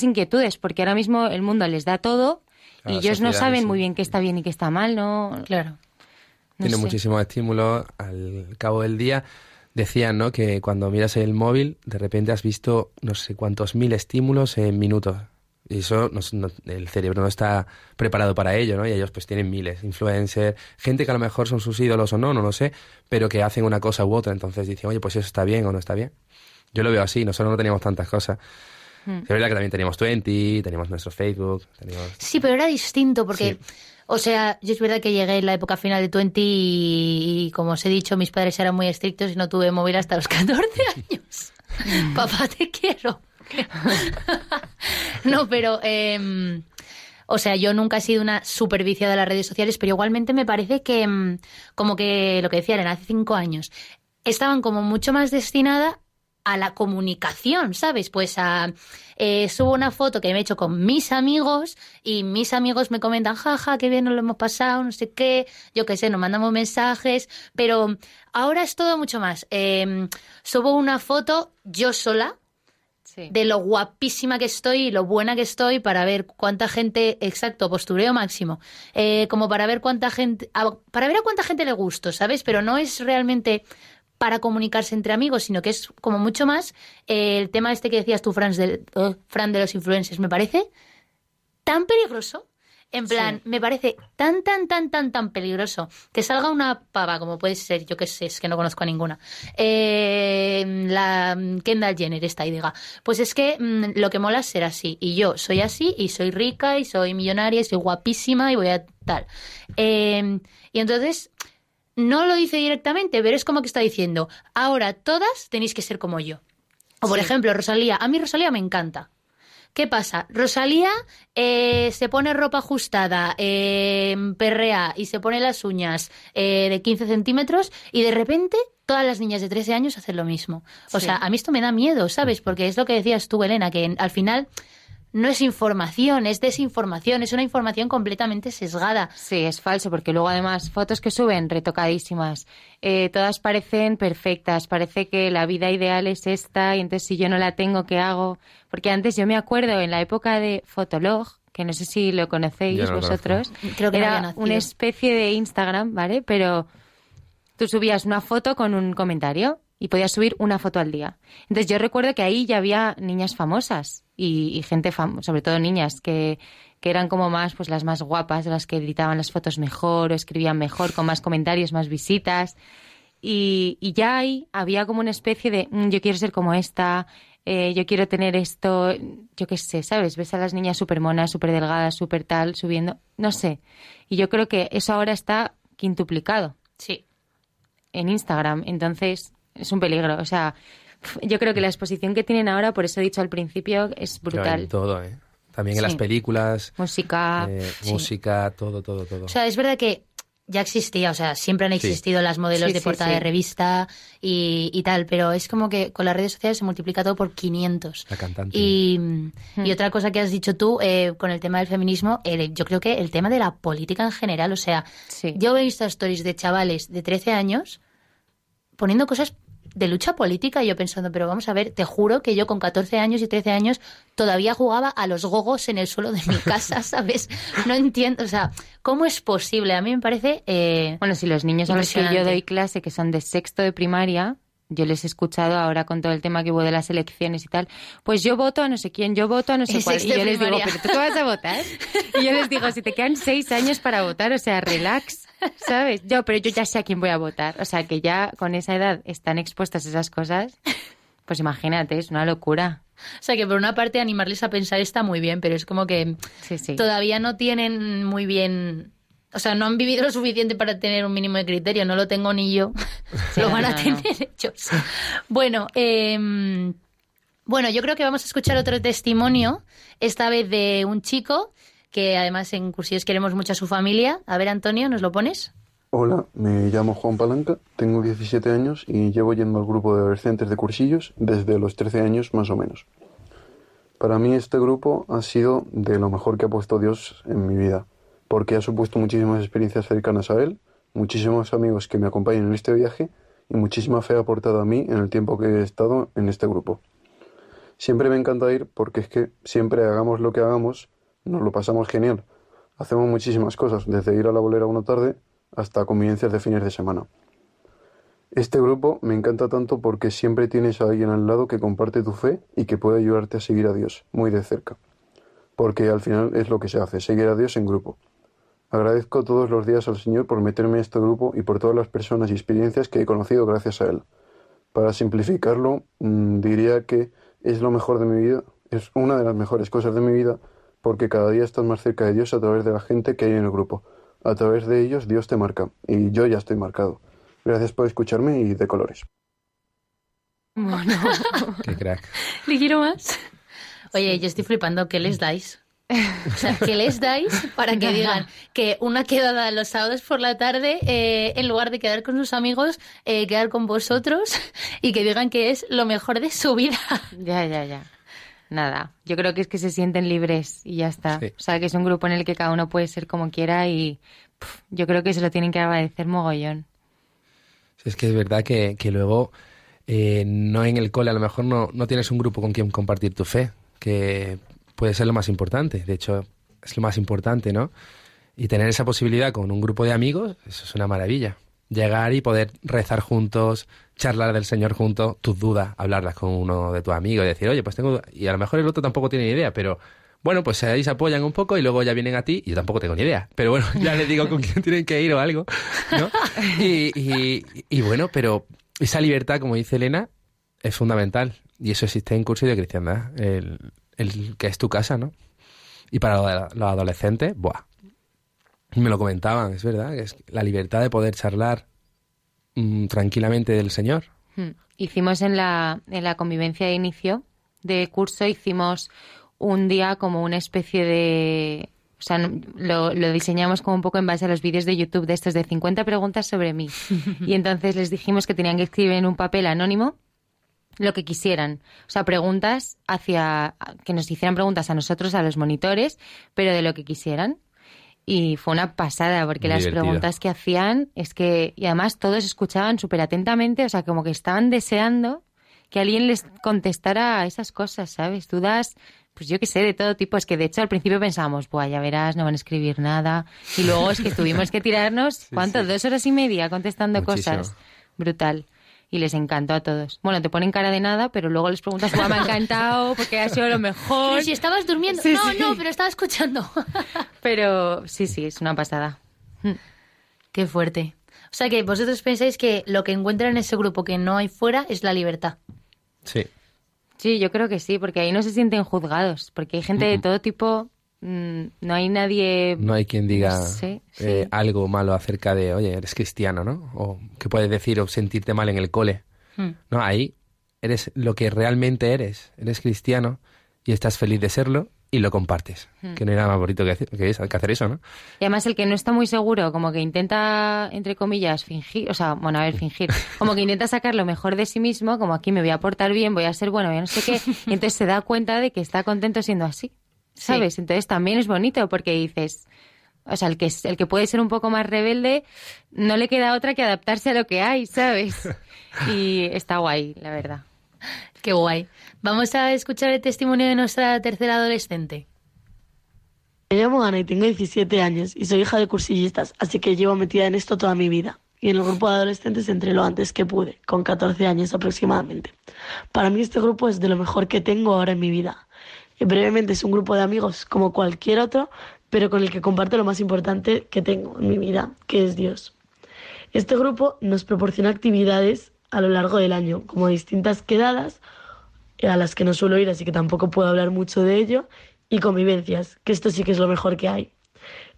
inquietudes, porque ahora mismo el mundo les da todo y ellos no saben muy bien qué está bien y qué está mal, ¿no? Claro. Tiene muchísimos estímulos al cabo del día. Decían, ¿no?, que cuando miras el móvil, de repente has visto no sé cuántos mil estímulos en minutos. Y eso el cerebro no está preparado para ello, ¿no? Y ellos pues tienen miles, influencers, gente que a lo mejor son sus ídolos o no lo sé, pero que hacen una cosa u otra. Entonces dicen, oye, pues eso está bien o no está bien. Yo lo veo así, nosotros no teníamos tantas cosas. Es verdad que también teníamos Twenty, teníamos nuestro Facebook, teníamos... Sí, pero era distinto porque... Sí. O sea, yo es verdad que llegué en la época final de Twenty y como os he dicho, mis padres eran muy estrictos y no tuve móvil hasta los 14 años. Papá, te quiero. No, pero... o sea, yo nunca he sido una súper viciada de las redes sociales, pero igualmente me parece que, como que lo que decían, hace 5 años, estaban como mucho más destinada a la comunicación, ¿sabes? Pues a... subo una foto que me he hecho con mis amigos y mis amigos me comentan, jaja, qué bien nos lo hemos pasado, no sé qué, yo qué sé, nos mandamos mensajes, pero ahora es todo mucho más. Subo una foto yo sola, sí, de lo guapísima que estoy y lo buena que estoy para ver cuánta gente, exacto, postureo máximo, como para ver cuánta gente, para ver a cuánta gente le gusto, ¿sabes? Pero no es realmente... para comunicarse entre amigos, sino que es como mucho más el tema este que decías tú, Fran, de los influencers. Me parece tan peligroso, en plan, sí, me parece tan peligroso que salga una pava, como puede ser, yo qué sé, es que no conozco a ninguna, la Kendall Jenner esta, y diga, pues es que lo que mola es ser así, y yo soy así, y soy rica, y soy millonaria, y soy guapísima, y voy a tal. Y entonces... No lo dice directamente, pero es como que está diciendo, ahora todas tenéis que ser como yo. O por ejemplo, Rosalía. A mí Rosalía me encanta. ¿Qué pasa? Rosalía se pone ropa ajustada, perrea y se pone las uñas de 15 centímetros y de repente todas las niñas de 13 años hacen lo mismo. O sea, a mí esto me da miedo, ¿sabes? Porque es lo que decías tú, Elena, que al final... No es información, es desinformación, es una información completamente sesgada. Sí, es falso, porque luego además fotos que suben retocadísimas, todas parecen perfectas, parece que la vida ideal es esta y entonces si yo no la tengo, ¿qué hago? Porque antes yo me acuerdo en la época de Fotolog, que no sé si lo conocéis vosotros. Creo que era una especie de Instagram, ¿vale? Pero tú subías una foto con un comentario y podías subir una foto al día. Entonces yo recuerdo que ahí ya había niñas famosas y gente famosa, sobre todo niñas que eran como más, pues las más guapas, las que editaban las fotos mejor o escribían mejor, con más comentarios, más visitas. Y ya ahí había como una especie de yo quiero ser como esta... yo quiero tener esto, yo qué sé, ¿sabes? Ves a las niñas súper monas, súper delgadas, súper tal, subiendo, no sé. Y yo creo que eso ahora está quintuplicado. Sí. En Instagram. Entonces, es un peligro. O sea, yo creo que la exposición que tienen ahora, por eso he dicho al principio, es brutal. Claro, en todo, ¿eh? También en las películas. Música. Música, todo. O sea, es verdad que ya existía, o sea, siempre han existido las modelos de portada de revista y tal, pero es como que con las redes sociales se multiplica todo por 500. La cantante. Y otra cosa que has dicho tú con el tema del feminismo, yo creo que el tema de la política en general, o sea, yo he visto stories de chavales de 13 años poniendo cosas de lucha política y yo pensando, pero vamos a ver, te juro que yo con 14 años y 13 años todavía jugaba a los gogos en el suelo de mi casa, ¿sabes? No entiendo, o sea, ¿cómo es posible? A mí me parece bueno, si los niños a los que yo doy clase, que son de sexto de primaria, yo les he escuchado ahora con todo el tema que hubo de las elecciones y tal, pues yo voto a no sé quién, yo voto a no sé cuál, y yo les digo, ¿pero tú qué vas a votar? Y yo les digo, si te quedan 6 años para votar, o sea, relax, ¿sabes? Pero yo ya sé a quién voy a votar, o sea, que ya con esa edad están expuestas esas cosas, pues imagínate, es una locura. O sea, que por una parte animarles a pensar está muy bien, pero es como que todavía no tienen muy bien... O sea, no han vivido lo suficiente para tener un mínimo de criterio. No lo tengo ni yo. Lo van a tener ellos. Bueno, yo creo que vamos a escuchar otro testimonio, esta vez de un chico que además en Cursillos queremos mucho a su familia. A ver, Antonio, ¿nos lo pones? Hola, me llamo Juan Palanca, tengo 17 años y llevo yendo al grupo de adolescentes de Cursillos desde los 13 años más o menos. Para mí este grupo ha sido de lo mejor que ha puesto Dios en mi vida, porque ha supuesto muchísimas experiencias cercanas a él, muchísimos amigos que me acompañan en este viaje y muchísima fe aportada a mí en el tiempo que he estado en este grupo. Siempre me encanta ir porque es que siempre hagamos lo que hagamos, nos lo pasamos genial. Hacemos muchísimas cosas, desde ir a la bolera una tarde hasta convivencias de fines de semana. Este grupo me encanta tanto porque siempre tienes a alguien al lado que comparte tu fe y que puede ayudarte a seguir a Dios muy de cerca. Porque al final es lo que se hace, seguir a Dios en grupo. Agradezco todos los días al Señor por meterme en este grupo y por todas las personas y experiencias que he conocido gracias a él. Para simplificarlo, diría que es lo mejor de mi vida, es una de las mejores cosas de mi vida, porque cada día estás más cerca de Dios a través de la gente que hay en el grupo. A través de ellos Dios te marca, y yo ya estoy marcado. Gracias por escucharme y de colores. Bueno. Qué crack. Le quiero más. Oye, yo estoy flipando, ¿qué les dais? O sea, ¿qué les dais para que digan que una quedada los sábados por la tarde, en lugar de quedar con sus amigos, quedar con vosotros y que digan que es lo mejor de su vida? Ya. Nada, yo creo que es que se sienten libres y ya está. Sí. O sea, que es un grupo en el que cada uno puede ser como quiera y yo creo que se lo tienen que agradecer mogollón. Es que es verdad que luego no en el cole, a lo mejor no tienes un grupo con quien compartir tu fe, que... puede ser lo más importante, de hecho es lo más importante, ¿no? Y tener esa posibilidad con un grupo de amigos, eso es una maravilla. Llegar y poder rezar juntos, charlar del Señor juntos, tus dudas, hablarlas con uno de tus amigos y decir, oye, pues tengo dudas. Y a lo mejor el otro tampoco tiene ni idea, pero bueno, pues ahí se apoyan un poco y luego ya vienen a ti y yo tampoco tengo ni idea. Pero bueno, ya les digo con quién tienen que ir o algo, ¿no? Y bueno, pero esa libertad, como dice Elena, es fundamental. Y eso existe en Cursillos de Cristiandad, el que es tu casa, ¿no? Y para los adolescentes, ¡buah! Me lo comentaban, es verdad, que es la libertad de poder charlar tranquilamente del Señor. Hicimos en la convivencia de inicio de curso, hicimos un día como una especie de... O sea, lo diseñamos como un poco en base a los vídeos de YouTube de estos de 50 preguntas sobre mí. Y entonces les dijimos que tenían que escribir en un papel anónimo lo que quisieran, o sea, preguntas hacia que nos hicieran preguntas a nosotros, a los monitores, pero de lo que quisieran. Y fue una pasada porque muy las divertido. Preguntas que hacían es que, y además todos escuchaban súper atentamente, o sea, como que estaban deseando que alguien les contestara esas cosas, ¿sabes? Dudas Pues yo qué sé, de todo tipo. Es que de hecho al principio pensábamos, buah, ya verás, no van a escribir nada. Y luego es que tuvimos que tirarnos, sí, ¿cuánto? Sí. 2 horas y media contestando muchísimo. Cosas. Brutal. Y les encantó a todos. Bueno, te ponen cara de nada, pero luego les preguntas, ¿cómo me ha encantado? Porque ha sido lo mejor. Pero si estabas durmiendo. Sí, no, sí. No, pero estaba escuchando. Pero sí, es una pasada. Qué fuerte. O sea que vosotros pensáis que lo que encuentran en ese grupo que no hay fuera es la libertad. Sí. Sí, yo creo que sí, porque ahí no se sienten juzgados. Porque hay gente de todo tipo. No hay nadie... No hay quien diga algo malo acerca de, oye, eres cristiano, ¿no? O que puedes decir o sentirte mal en el cole. No, ahí eres lo que realmente eres. Eres cristiano y estás feliz de serlo y lo compartes. Que no hay nada más bonito que hacer eso, ¿no? Y además el que no está muy seguro, como que intenta, entre comillas, fingir, o sea, bueno, a ver, fingir, como que intenta sacar lo mejor de sí mismo, como aquí me voy a portar bien, voy a ser bueno, ya no sé qué, y entonces se da cuenta de que está contento siendo así. ¿Sabes? Sí. Entonces también es bonito porque dices, o sea, el que puede ser un poco más rebelde, no le queda otra que adaptarse a lo que hay, ¿sabes? Y está guay, la verdad. Qué guay. Vamos a escuchar el testimonio de nuestra tercera adolescente. Me llamo Ana y tengo 17 años y soy hija de cursillistas, así que llevo metida en esto toda mi vida. Y en el grupo de adolescentes entré lo antes que pude, con 14 años aproximadamente. Para mí este grupo es de lo mejor que tengo ahora en mi vida. Brevemente es un grupo de amigos como cualquier otro, pero con el que comparto lo más importante que tengo en mi vida, que es Dios. Este grupo nos proporciona actividades a lo largo del año, como distintas quedadas, a las que no suelo ir, así que tampoco puedo hablar mucho de ello, y convivencias, que esto sí que es lo mejor que hay.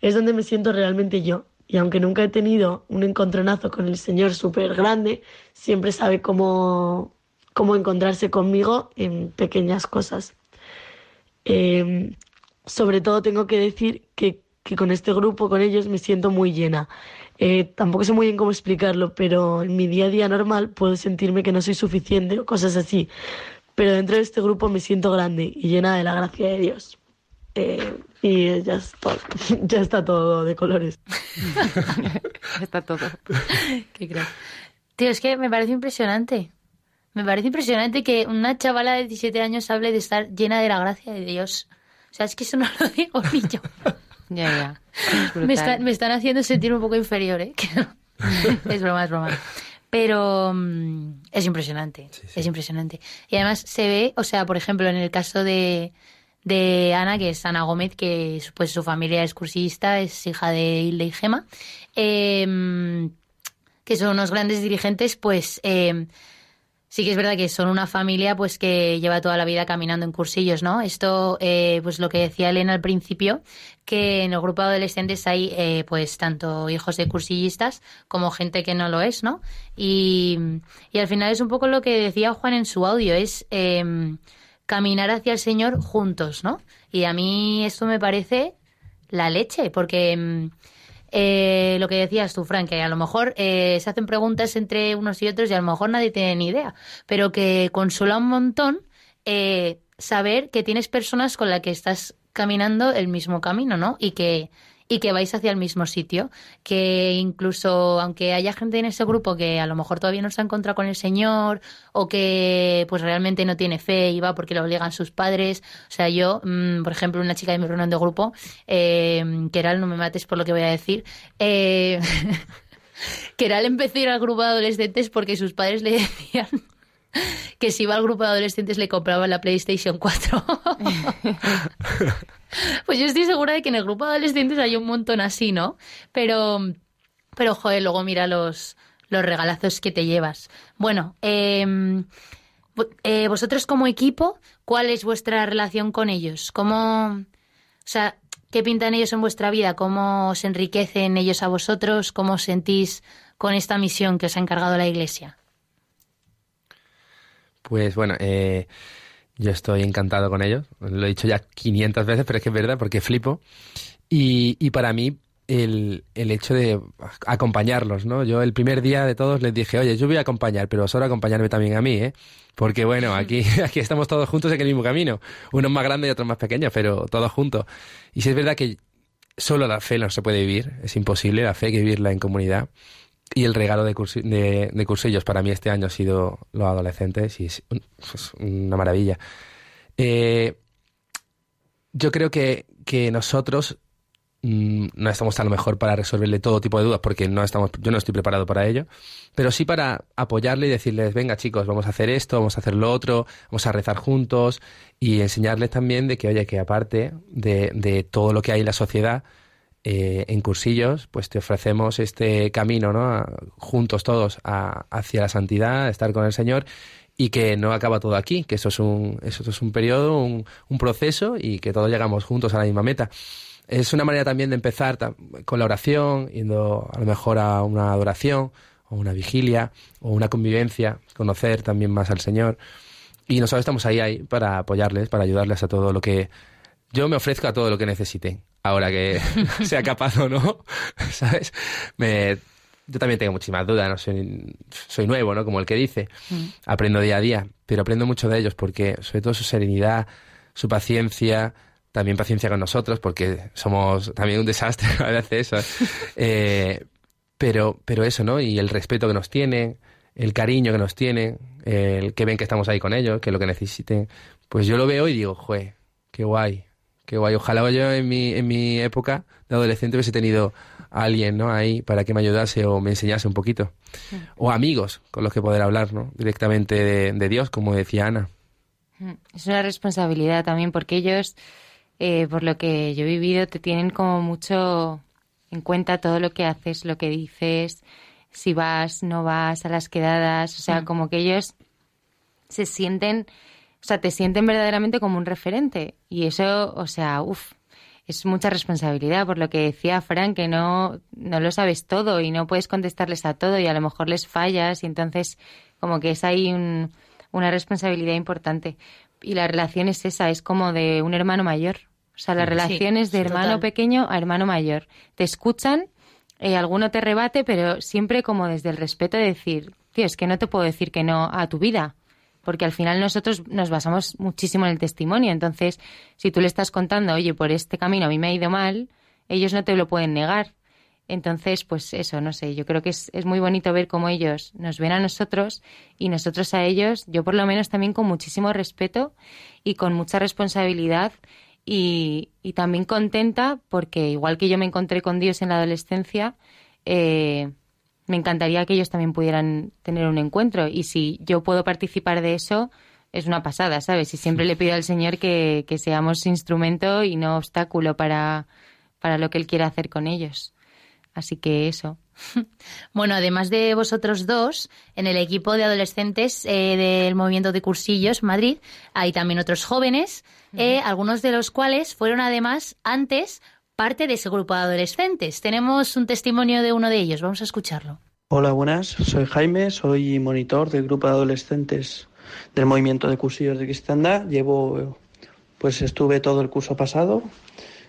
Es donde me siento realmente yo, y aunque nunca he tenido un encontronazo con el Señor súper grande, siempre sabe cómo encontrarse conmigo en pequeñas cosas. Sobre todo tengo que decir que con este grupo, con ellos, me siento muy llena. Tampoco sé muy bien cómo explicarlo, pero en mi día a día normal puedo sentirme que no soy suficiente o cosas así. Pero dentro de este grupo me siento grande y llena de la gracia de Dios. Y ya está todo de colores. Está todo. Qué crack. Tío, es que me parece impresionante. Me parece impresionante que una chavala de 17 años hable de estar llena de la gracia de Dios. O sea, es que eso no lo digo ni yo. Ya. Me están haciendo sentir un poco inferior, ¿eh? Es broma. Pero es impresionante, sí. Es impresionante. Y además se ve, o sea, por ejemplo, en el caso de Ana, que es Ana Gómez, que pues su familia es cursista, es hija de Hilda y Gema, que son unos grandes dirigentes, pues... Sí que es verdad que son una familia pues que lleva toda la vida caminando en cursillos, ¿no? Esto, pues lo que decía Elena al principio, que en el grupo de adolescentes hay pues tanto hijos de cursillistas como gente que no lo es, ¿no? Y al final es un poco lo que decía Juan en su audio, es caminar hacia el Señor juntos, ¿no? Y a mí esto me parece la leche, porque... lo que decías tú, Fran, que a lo mejor se hacen preguntas entre unos y otros y a lo mejor nadie tiene ni idea, pero que consuela un montón saber que tienes personas con las que estás caminando el mismo camino, ¿no? Y que vais hacia el mismo sitio, que incluso aunque haya gente en ese grupo que a lo mejor todavía no se ha encontrado con el Señor o que pues realmente no tiene fe y va porque lo obligan sus padres. O sea, yo, por ejemplo, una chica de mi reunión de grupo, Keral, no me mates por lo que voy a decir, Keral empezó a ir al grupo de adolescentes porque sus padres le decían... que si iba al grupo de adolescentes le compraban la PlayStation 4. Pues yo estoy segura de que en el grupo de adolescentes hay un montón así, ¿no? Pero joder, luego mira los regalazos que te llevas. Bueno, vosotros como equipo, ¿cuál es vuestra relación con ellos? O sea, ¿qué pintan ellos en vuestra vida? ¿Cómo os enriquecen ellos a vosotros? ¿Cómo os sentís con esta misión que os ha encargado la Iglesia? Pues bueno, yo estoy encantado con ellos. Lo he dicho ya 500 veces, pero es que es verdad, porque flipo. Y para mí, el hecho de acompañarlos, ¿no? Yo el primer día de todos les dije, oye, yo voy a acompañar, pero os ahora acompañarme también a mí, ¿eh? Porque bueno, aquí estamos todos juntos en el mismo camino. Unos más grandes y otros más pequeños, pero todos juntos. Y sí es verdad que solo la fe no se puede vivir. Es imposible, la fe hay que vivirla en comunidad. Y el regalo de cursillos para mí este año ha sido los adolescentes y es una maravilla. yo creo que nosotros no estamos a lo mejor para resolverle todo tipo de dudas, porque no estamos, yo no estoy preparado para ello, pero sí para apoyarle y decirles, venga chicos, vamos a hacer esto, vamos a hacer lo otro, vamos a rezar juntos, y enseñarles también de que, oye, que aparte de todo lo que hay en la sociedad, en Cursillos, pues te ofrecemos este camino, ¿no?, juntos todos hacia la santidad, estar con el Señor, y que no acaba todo aquí, que eso es un periodo, un proceso, y que todos llegamos juntos a la misma meta. Es una manera también de empezar con la oración, yendo a lo mejor a una adoración, o una vigilia, o una convivencia, conocer también más al Señor. Y nosotros estamos ahí para apoyarles, para ayudarles a todo lo que... Yo me ofrezco a todo lo que necesiten, ahora que sea capaz o no, ¿sabes? Yo también tengo muchísimas dudas, ¿no? Soy nuevo, ¿no?, como el que dice. Aprendo día a día, pero aprendo mucho de ellos, porque sobre todo su serenidad, su paciencia... También paciencia con nosotros, porque somos también un desastre a veces eso. Pero eso, ¿no? Y el respeto que nos tienen, el cariño que nos tienen, el que ven que estamos ahí con ellos, que es lo que necesiten. Pues yo lo veo y digo, ¡jue! ¡Qué guay! ¡Qué guay! Ojalá yo en mi época de adolescente hubiese tenido a alguien, ¿no?, ahí para que me ayudase o me enseñase un poquito. O amigos con los que poder hablar, ¿no?, directamente de Dios, como decía Ana. Es una responsabilidad también, porque ellos... por lo que yo he vivido, te tienen como mucho en cuenta todo lo que haces, lo que dices, si vas, no vas, a las quedadas, o sea, como que ellos se sienten, o sea, te sienten verdaderamente como un referente, y eso, o sea, es mucha responsabilidad, por lo que decía Fran, que no lo sabes todo y no puedes contestarles a todo, y a lo mejor les fallas, y entonces como que es ahí una responsabilidad importante. Y la relación es esa, es como de un hermano mayor. O sea, la relación es de hermano total. Pequeño a hermano mayor. Te escuchan, alguno te rebate, pero siempre como desde el respeto de decir, tío, es que no te puedo decir que no a tu vida. Porque al final nosotros nos basamos muchísimo en el testimonio. Entonces, si tú le estás contando, oye, por este camino a mí me ha ido mal, ellos no te lo pueden negar. Entonces, pues eso, no sé, yo creo que es muy bonito ver cómo ellos nos ven a nosotros y nosotros a ellos, yo por lo menos también con muchísimo respeto y con mucha responsabilidad y también contenta, porque igual que yo me encontré con Dios en la adolescencia, me encantaría que ellos también pudieran tener un encuentro, y si yo puedo participar de eso, es una pasada, ¿sabes? Y siempre le pido al Señor que seamos instrumento y no obstáculo para lo que Él quiera hacer con ellos. Así que eso. Bueno, además de vosotros dos, en el equipo de adolescentes del Movimiento de Cursillos Madrid, hay también otros jóvenes, algunos de los cuales fueron además antes parte de ese grupo de adolescentes. Tenemos un testimonio de uno de ellos, vamos a escucharlo. Hola, buenas, soy Jaime, soy monitor del grupo de adolescentes del Movimiento de Cursillos de Cristiandad. Estuve todo el curso pasado...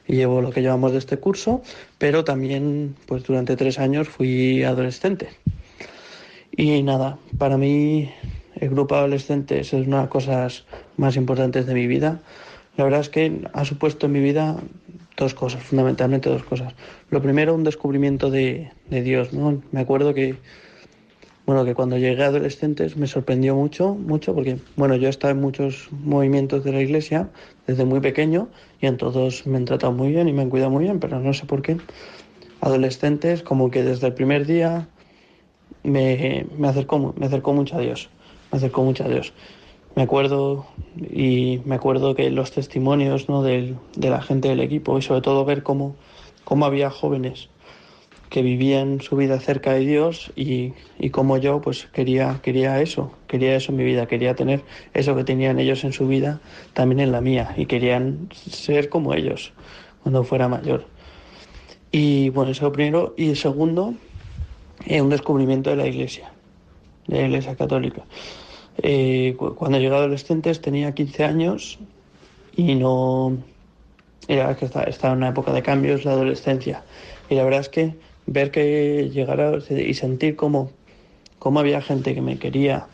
y llevo lo que llevamos de este curso, pero también pues durante 3 años fui adolescente. Y nada, para mí el grupo de adolescentes es una de las cosas más importantes de mi vida. La verdad es que ha supuesto en mi vida 2 cosas, fundamentalmente 2 cosas. Lo primero, un descubrimiento de Dios, ¿no? Me acuerdo que cuando llegué a adolescentes me sorprendió mucho, porque, yo he estado en muchos movimientos de la Iglesia desde muy pequeño y en todos me han tratado muy bien y me han cuidado muy bien, pero no sé por qué. Adolescentes, como que desde el primer día me acercó mucho a Dios, Me acuerdo que los testimonios, ¿no?, de la gente del equipo, y sobre todo ver cómo había jóvenes que vivían su vida cerca de Dios y como yo pues quería eso en mi vida, quería tener eso que tenían ellos en su vida también en la mía, y querían ser como ellos cuando fuera mayor. Y bueno, eso primero. Y segundo, un descubrimiento de la Iglesia Católica. Cuando llegué a adolescentes tenía 15 años y no... Era que estaba en una época de cambios la adolescencia, y la verdad es que ver que llegara y sentir cómo había gente que me quería,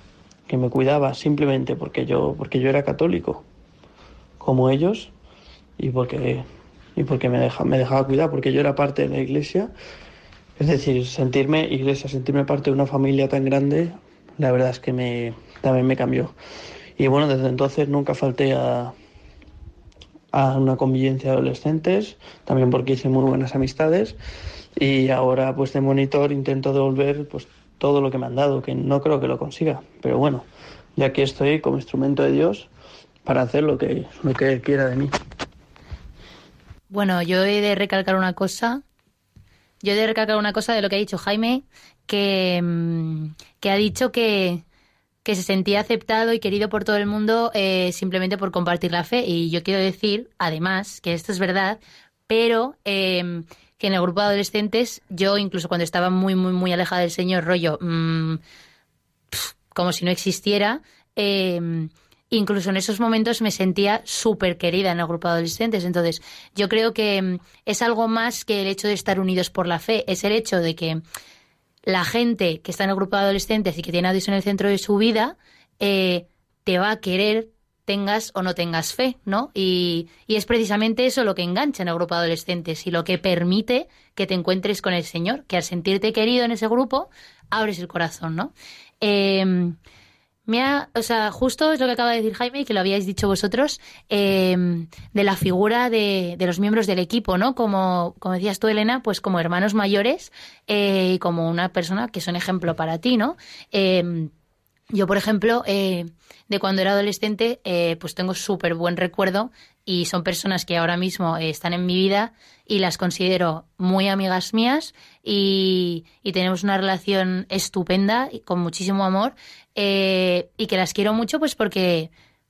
que me cuidaba simplemente porque yo era católico como ellos, y porque me dejaba cuidar, porque yo era parte de la Iglesia. Es decir, sentirme Iglesia, sentirme parte de una familia tan grande, la verdad es que también me cambió. Y bueno, desde entonces nunca falté a una convivencia de adolescentes, también porque hice muy buenas amistades, y ahora pues de monitor intento devolver pues todo lo que me han dado, que no creo que lo consiga, pero bueno, ya aquí estoy como instrumento de Dios para hacer lo que quiera de mí. Bueno, yo he de recalcar una cosa. Yo he de recalcar una cosa de lo que ha dicho Jaime, que ha dicho que se sentía aceptado y querido por todo el mundo simplemente por compartir la fe. Y yo quiero decir, además, que esto es verdad, pero que en el grupo de adolescentes, yo incluso cuando estaba muy, muy, muy alejada del Señor, rollo, como si no existiera, incluso en esos momentos me sentía súper querida en el grupo de adolescentes. Entonces, yo creo que es algo más que el hecho de estar unidos por la fe. Es el hecho de que la gente que está en el grupo de adolescentes y que tiene a Dios en el centro de su vida, te va a querer, tengas o no tengas fe, ¿no? Y es precisamente eso lo que engancha en el grupo de adolescentes y lo que permite que te encuentres con el Señor, que al sentirte querido en ese grupo, abres el corazón, ¿no? Justo es lo que acaba de decir Jaime y que lo habíais dicho vosotros, de la figura de los miembros del equipo, ¿no? Como decías tú, Elena, pues como hermanos mayores y como una persona que es un ejemplo para ti, ¿no? Yo, por ejemplo, de cuando era adolescente, pues tengo súper buen recuerdo y son personas que ahora mismo están en mi vida y las considero muy amigas mías y tenemos una relación estupenda y con muchísimo amor y que las quiero mucho pues porque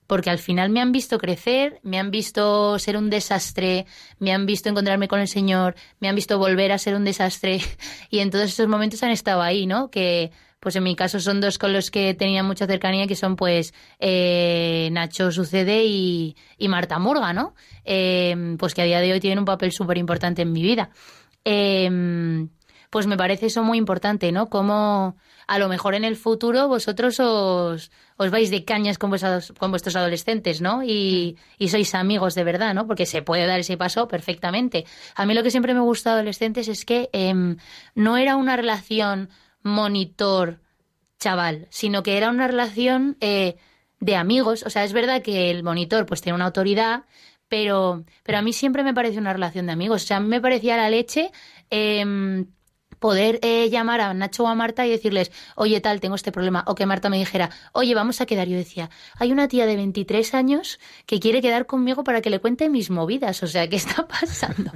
al final me han visto crecer, me han visto ser un desastre, me han visto encontrarme con el Señor, me han visto volver a ser un desastre y en todos esos momentos han estado ahí, ¿no? Que pues en mi caso son dos con los que tenía mucha cercanía, que son pues Nacho Sucede y Marta Murga, ¿no? Pues que a día de hoy tienen un papel súper importante en mi vida. Pues me parece eso muy importante, ¿no? Como a lo mejor en el futuro vosotros os vais de cañas con vuestros adolescentes, ¿no? Y sois amigos de verdad, ¿no? Porque se puede dar ese paso perfectamente. A mí lo que siempre me gusta de adolescentes es que no era una relación monitor chaval, sino que era una relación de amigos. O sea, es verdad que el monitor pues tiene una autoridad, pero a mí siempre me pareció una relación de amigos. O sea, a mí me parecía la leche poder llamar a Nacho o a Marta y decirles, oye, tal, tengo este problema. O que Marta me dijera, oye, vamos a quedar. Yo decía, hay una tía de 23 años que quiere quedar conmigo para que le cuente mis movidas. O sea, ¿qué está pasando?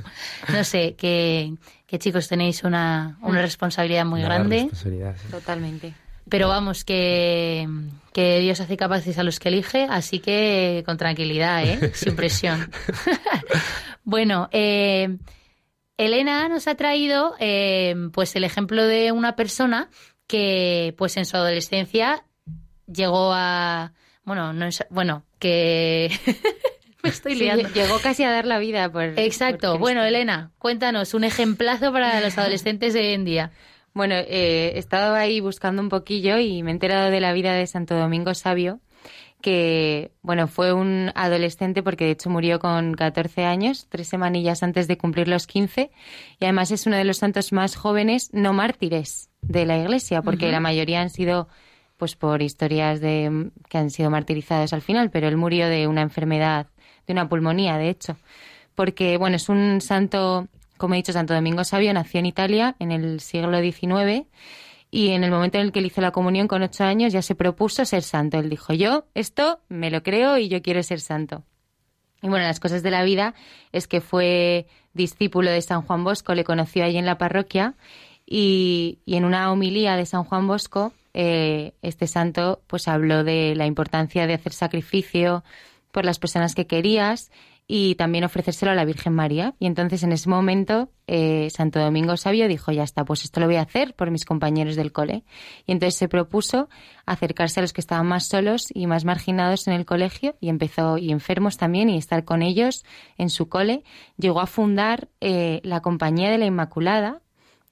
No sé, que chicos tenéis una responsabilidad muy grande. Responsabilidad, sí. Totalmente. Pero vamos, que Dios hace capaces a los que elige, así que con tranquilidad, sin presión. Bueno, Elena nos ha traído pues el ejemplo de una persona que pues en su adolescencia llegó a... que me estoy liando. Sí, llegó casi a dar la vida por... Exacto. Por bueno, Elena, cuéntanos un ejemplazo para los adolescentes de hoy en día. Bueno, he estado ahí buscando un poquillo y me he enterado de la vida de Santo Domingo Sabio, que bueno, fue un adolescente porque de hecho murió con 14 años, 3 semanillas antes de cumplir los 15, y además es uno de los santos más jóvenes no mártires de la Iglesia, porque la mayoría han sido pues por historias de que han sido martirizados al final, pero él murió de una enfermedad, de una pulmonía, de hecho, porque bueno, es un santo, como he dicho, Santo Domingo Sabio nació en Italia en el siglo XIX. Y en el momento en el que él hizo la comunión con 8 años ya se propuso ser santo. Él dijo, yo esto me lo creo y yo quiero ser santo. Y bueno, las cosas de la vida es que fue discípulo de San Juan Bosco, le conoció allí en la parroquia y en una homilía de San Juan Bosco este santo pues habló de la importancia de hacer sacrificio por las personas que querías y también ofrecérselo a la Virgen María. Y entonces en ese momento Santo Domingo Sabio dijo, ya está, pues esto lo voy a hacer por mis compañeros del cole. Y entonces se propuso acercarse a los que estaban más solos y más marginados en el colegio y empezó, y enfermos también, y estar con ellos en su cole. Llegó a fundar la Compañía de la Inmaculada,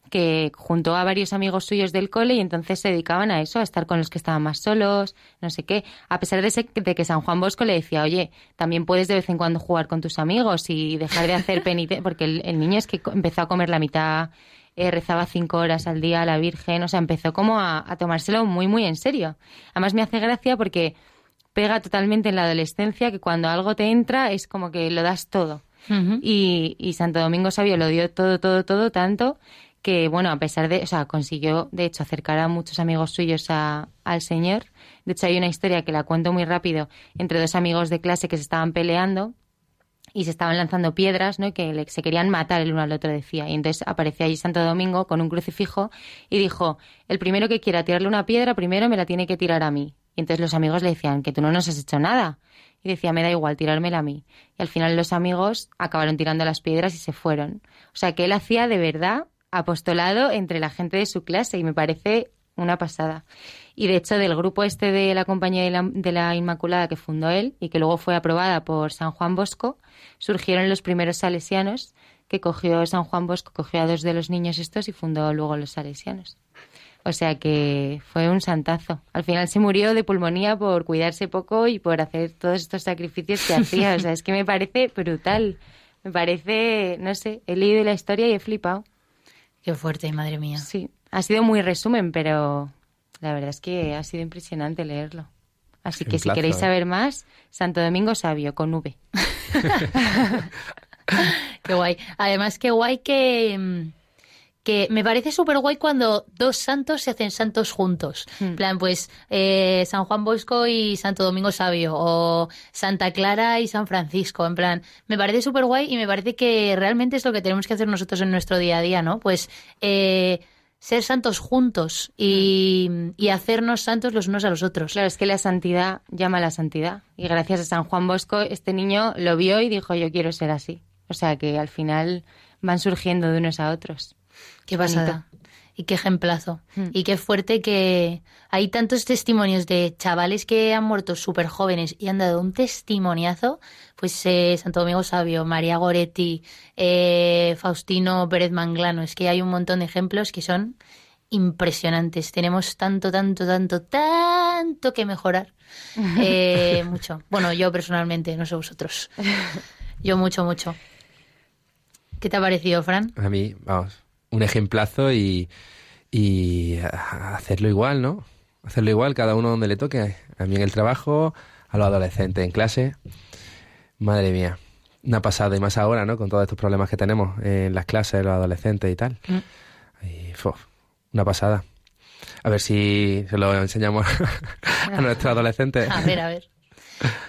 que juntó a varios amigos suyos del cole y entonces se dedicaban a eso, a estar con los que estaban más solos, no sé qué. A pesar de que San Juan Bosco le decía, oye, también puedes de vez en cuando jugar con tus amigos y dejar de hacer penitencia, porque el niño es que empezó a comer la mitad, rezaba 5 horas al día a la Virgen, o sea, empezó como a tomárselo muy, muy en serio. Además me hace gracia porque pega totalmente en la adolescencia, que cuando algo te entra es como que lo das todo. Uh-huh. Y Santo Domingo Sabio lo dio todo, tanto que, bueno, a pesar de... O sea, consiguió, de hecho, acercar a muchos amigos suyos al Señor. De hecho, hay una historia que la cuento muy rápido, entre dos amigos de clase que se estaban peleando y se estaban lanzando piedras, ¿no? Que se querían matar el uno al otro, decía. Y entonces aparecía allí Santo Domingo con un crucifijo y dijo, el primero que quiera tirarle una piedra, primero me la tiene que tirar a mí. Y entonces los amigos le decían, que tú no nos has hecho nada. Y decía, me da igual, tirármela a mí. Y al final los amigos acabaron tirando las piedras y se fueron. O sea, que él hacía de verdad apostolado entre la gente de su clase y me parece una pasada. Y de hecho, del grupo este de la Compañía de la Inmaculada que fundó él y que luego fue aprobada por San Juan Bosco, surgieron los primeros salesianos que cogió San Juan Bosco, cogió a dos de los niños estos y fundó luego los salesianos. O sea que fue un santazo. Al final se murió de pulmonía por cuidarse poco y por hacer todos estos sacrificios que hacía. O sea, es que me parece brutal. Me parece, no sé, he leído la historia y he flipado. Qué fuerte, madre mía. Sí, ha sido muy resumen, pero la verdad es que ha sido impresionante leerlo. Así que si queréis saber más, Santo Domingo Sabio, con V. Qué guay. Además, qué guay que me parece súper guay cuando dos santos se hacen santos juntos. En plan, pues, San Juan Bosco y Santo Domingo Sabio, o Santa Clara y San Francisco. En plan, me parece súper guay y me parece que realmente es lo que tenemos que hacer nosotros en nuestro día a día, ¿no? Pues, ser santos juntos y hacernos santos los unos a los otros. Claro, es que la santidad llama a la santidad. Y gracias a San Juan Bosco, este niño lo vio y dijo, yo quiero ser así. O sea, que al final van surgiendo de unos a otros. Qué pasada. Bonito. Y qué ejemplazo. Y qué fuerte que hay tantos testimonios de chavales que han muerto súper jóvenes y han dado un testimoniazo. Pues Santo Domingo Sabio, María Goretti, Faustino Pérez Manglano. Es que hay un montón de ejemplos que son impresionantes. Tenemos tanto que mejorar. Mucho. Bueno, yo personalmente, no sé vosotros. Yo mucho. ¿Qué te ha parecido, Fran? A mí, vamos, un ejemplazo y hacerlo igual, ¿no? Hacerlo igual, cada uno donde le toque. A mí en el trabajo, a los adolescentes en clase. Madre mía, una pasada. Y más ahora, ¿no? Con todos estos problemas que tenemos en las clases, los adolescentes y tal. Y, una pasada. A ver si se lo enseñamos a nuestros adolescentes. A ver.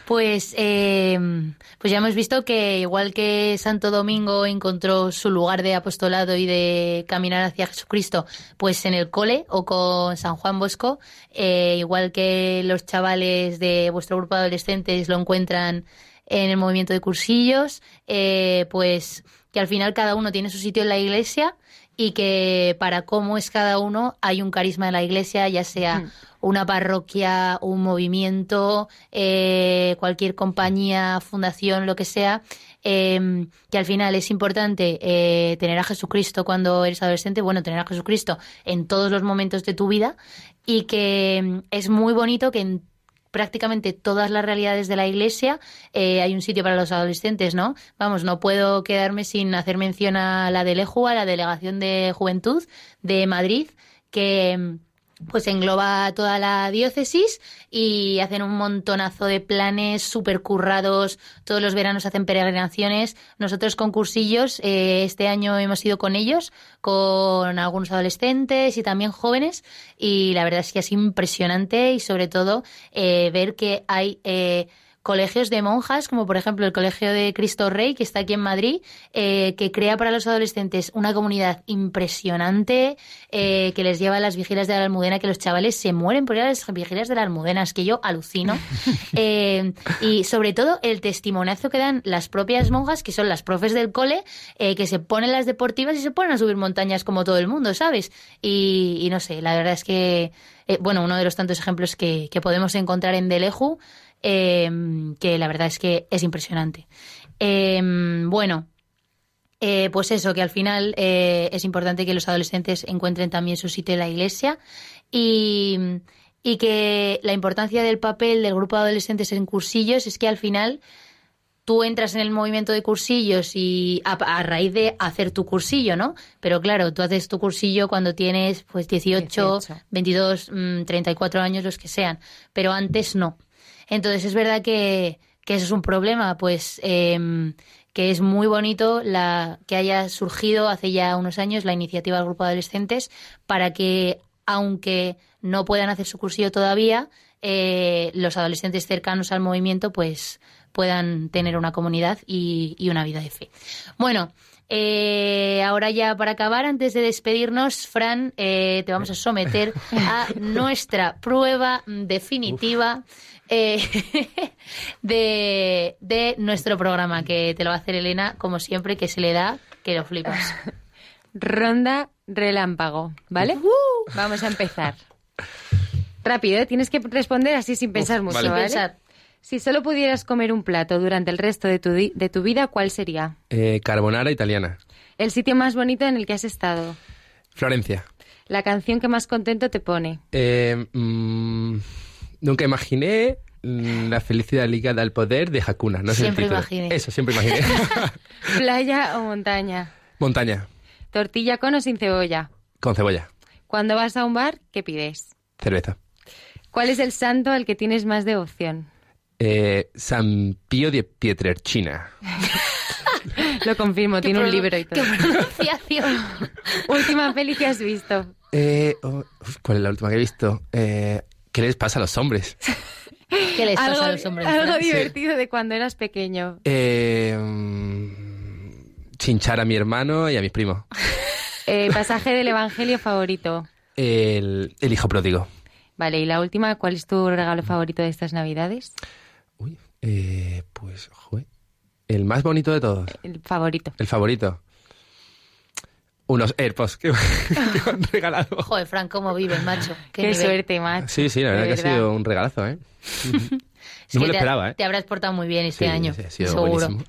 Pues ya hemos visto que igual que Santo Domingo encontró su lugar de apostolado y de caminar hacia Jesucristo, pues en el cole o con San Juan Bosco, igual que los chavales de vuestro grupo de adolescentes lo encuentran en el movimiento de cursillos, pues que al final cada uno tiene su sitio en la iglesia y que para cómo es cada uno hay un carisma en la iglesia, ya sea una parroquia, un movimiento, cualquier compañía, fundación, lo que sea, que al final es importante tener a Jesucristo cuando eres adolescente, bueno, tener a Jesucristo en todos los momentos de tu vida y que es muy bonito que en prácticamente todas las realidades de la iglesia hay un sitio para los adolescentes, ¿no? Vamos, no puedo quedarme sin hacer mención a la Deleju, a la Delegación de Juventud de Madrid, que pues engloba toda la diócesis y hacen un montonazo de planes súper currados. Todos los veranos hacen peregrinaciones. Nosotros con cursillos, este año hemos ido con ellos, con algunos adolescentes y también jóvenes. Y la verdad es que es impresionante y sobre todo ver que hay colegios de monjas, como por ejemplo el Colegio de Cristo Rey, que está aquí en Madrid, que crea para los adolescentes una comunidad impresionante, que les lleva a las vigilias de la Almudena, que los chavales se mueren por ir a las vigilias de la Almudena, es que yo alucino. Y sobre todo el testimonio que dan las propias monjas, que son las profes del cole, que se ponen las deportivas y se ponen a subir montañas como todo el mundo, ¿sabes? Y no sé, la verdad es que, bueno, uno de los tantos ejemplos que podemos encontrar en Deleju, que la verdad es que es impresionante. Pues eso, que al final es importante que los adolescentes encuentren también su sitio en la iglesia y que la importancia del papel del grupo de adolescentes en cursillos es que al final tú entras en el movimiento de cursillos y a raíz de hacer tu cursillo, ¿no? Pero claro, tú haces tu cursillo cuando tienes pues 18, 22, 34 años, los que sean, pero antes no. Entonces es verdad que eso es un problema, pues que es muy bonito que haya surgido hace ya unos años la iniciativa del Grupo de Adolescentes para que, aunque no puedan hacer su cursillo todavía, los adolescentes cercanos al movimiento pues puedan tener una comunidad y una vida de fe. Bueno, ahora ya para acabar, antes de despedirnos, Fran, te vamos a someter a nuestra prueba definitiva de nuestro programa, que te lo va a hacer Elena, como siempre, que se le da, que lo flipas. Ronda relámpago, ¿vale? Vamos a empezar. Rápido, ¿eh? Tienes que responder así sin pensar mucho, ¿vale? Pensar. Si solo pudieras comer un plato durante el resto de tu vida, ¿cuál sería? Carbonara italiana. ¿El sitio más bonito en el que has estado? Florencia. ¿La canción que más contento te pone? Nunca imaginé la felicidad ligada al poder de Hakuna. No sé siempre el título. Imaginé. Eso, siempre imaginé. ¿Playa o montaña? Montaña. ¿Tortilla con o sin cebolla? Con cebolla. Cuando vas a un bar, ¿qué pides? Cerveza. ¿Cuál es el santo al que tienes más devoción? San Pío de Pietrerchina. Lo confirmo, tiene un libro y todo. ¡Qué pronunciación! ¿Última peli que has visto? ¿Cuál es la última que he visto? ¿Qué les pasa a los hombres? ¿Qué les pasa a los hombres? Algo divertido de cuando eras pequeño. Chinchar a mi hermano y a mis primos. ¿Pasaje del evangelio favorito? El hijo pródigo. Vale, y la última, ¿cuál es tu regalo favorito de estas navidades? Uy, pues, joder, el más bonito de todos. El favorito. El favorito. Unos AirPods que me han regalado. Joder, Fran, cómo vives, macho. Qué suerte, macho. Sí, la verdad que ha sido un regalazo, ¿eh? No me lo esperaba, ¿eh? Te habrás portado muy bien este año, sí, ha sido seguro. Buenísimo.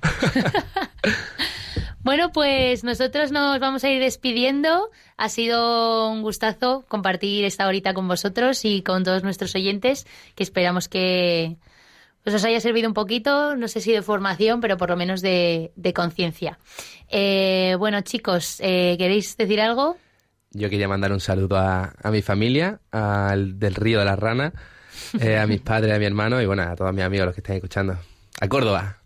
Bueno, pues nosotros nos vamos a ir despidiendo. Ha sido un gustazo compartir esta horita con vosotros y con todos nuestros oyentes, que esperamos que os haya servido un poquito, no sé si de formación, pero por lo menos de conciencia. Bueno, chicos, ¿queréis decir algo? Yo quería mandar un saludo a mi familia, al del Río de la Rana, a mis padres, a mi hermano y, bueno, a todos mis amigos los que están escuchando. A Córdoba.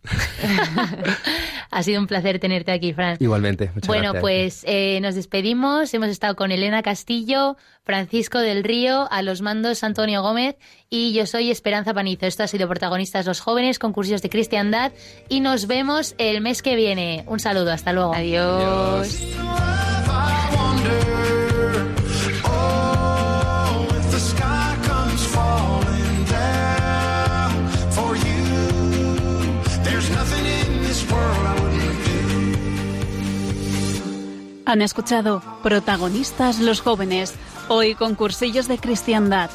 Ha sido un placer tenerte aquí, Fran. Igualmente, muchas gracias. Bueno, pues nos despedimos. Hemos estado con Elena Castillo, Francisco del Río, a los mandos Antonio Gómez y yo soy Esperanza Panizo. Esto ha sido Protagonistas los Jóvenes con Cursillos de Cristiandad y nos vemos el mes que viene. Un saludo, hasta luego. Adiós. Han escuchado Protagonistas los Jóvenes, hoy con Cursillos de Cristiandad.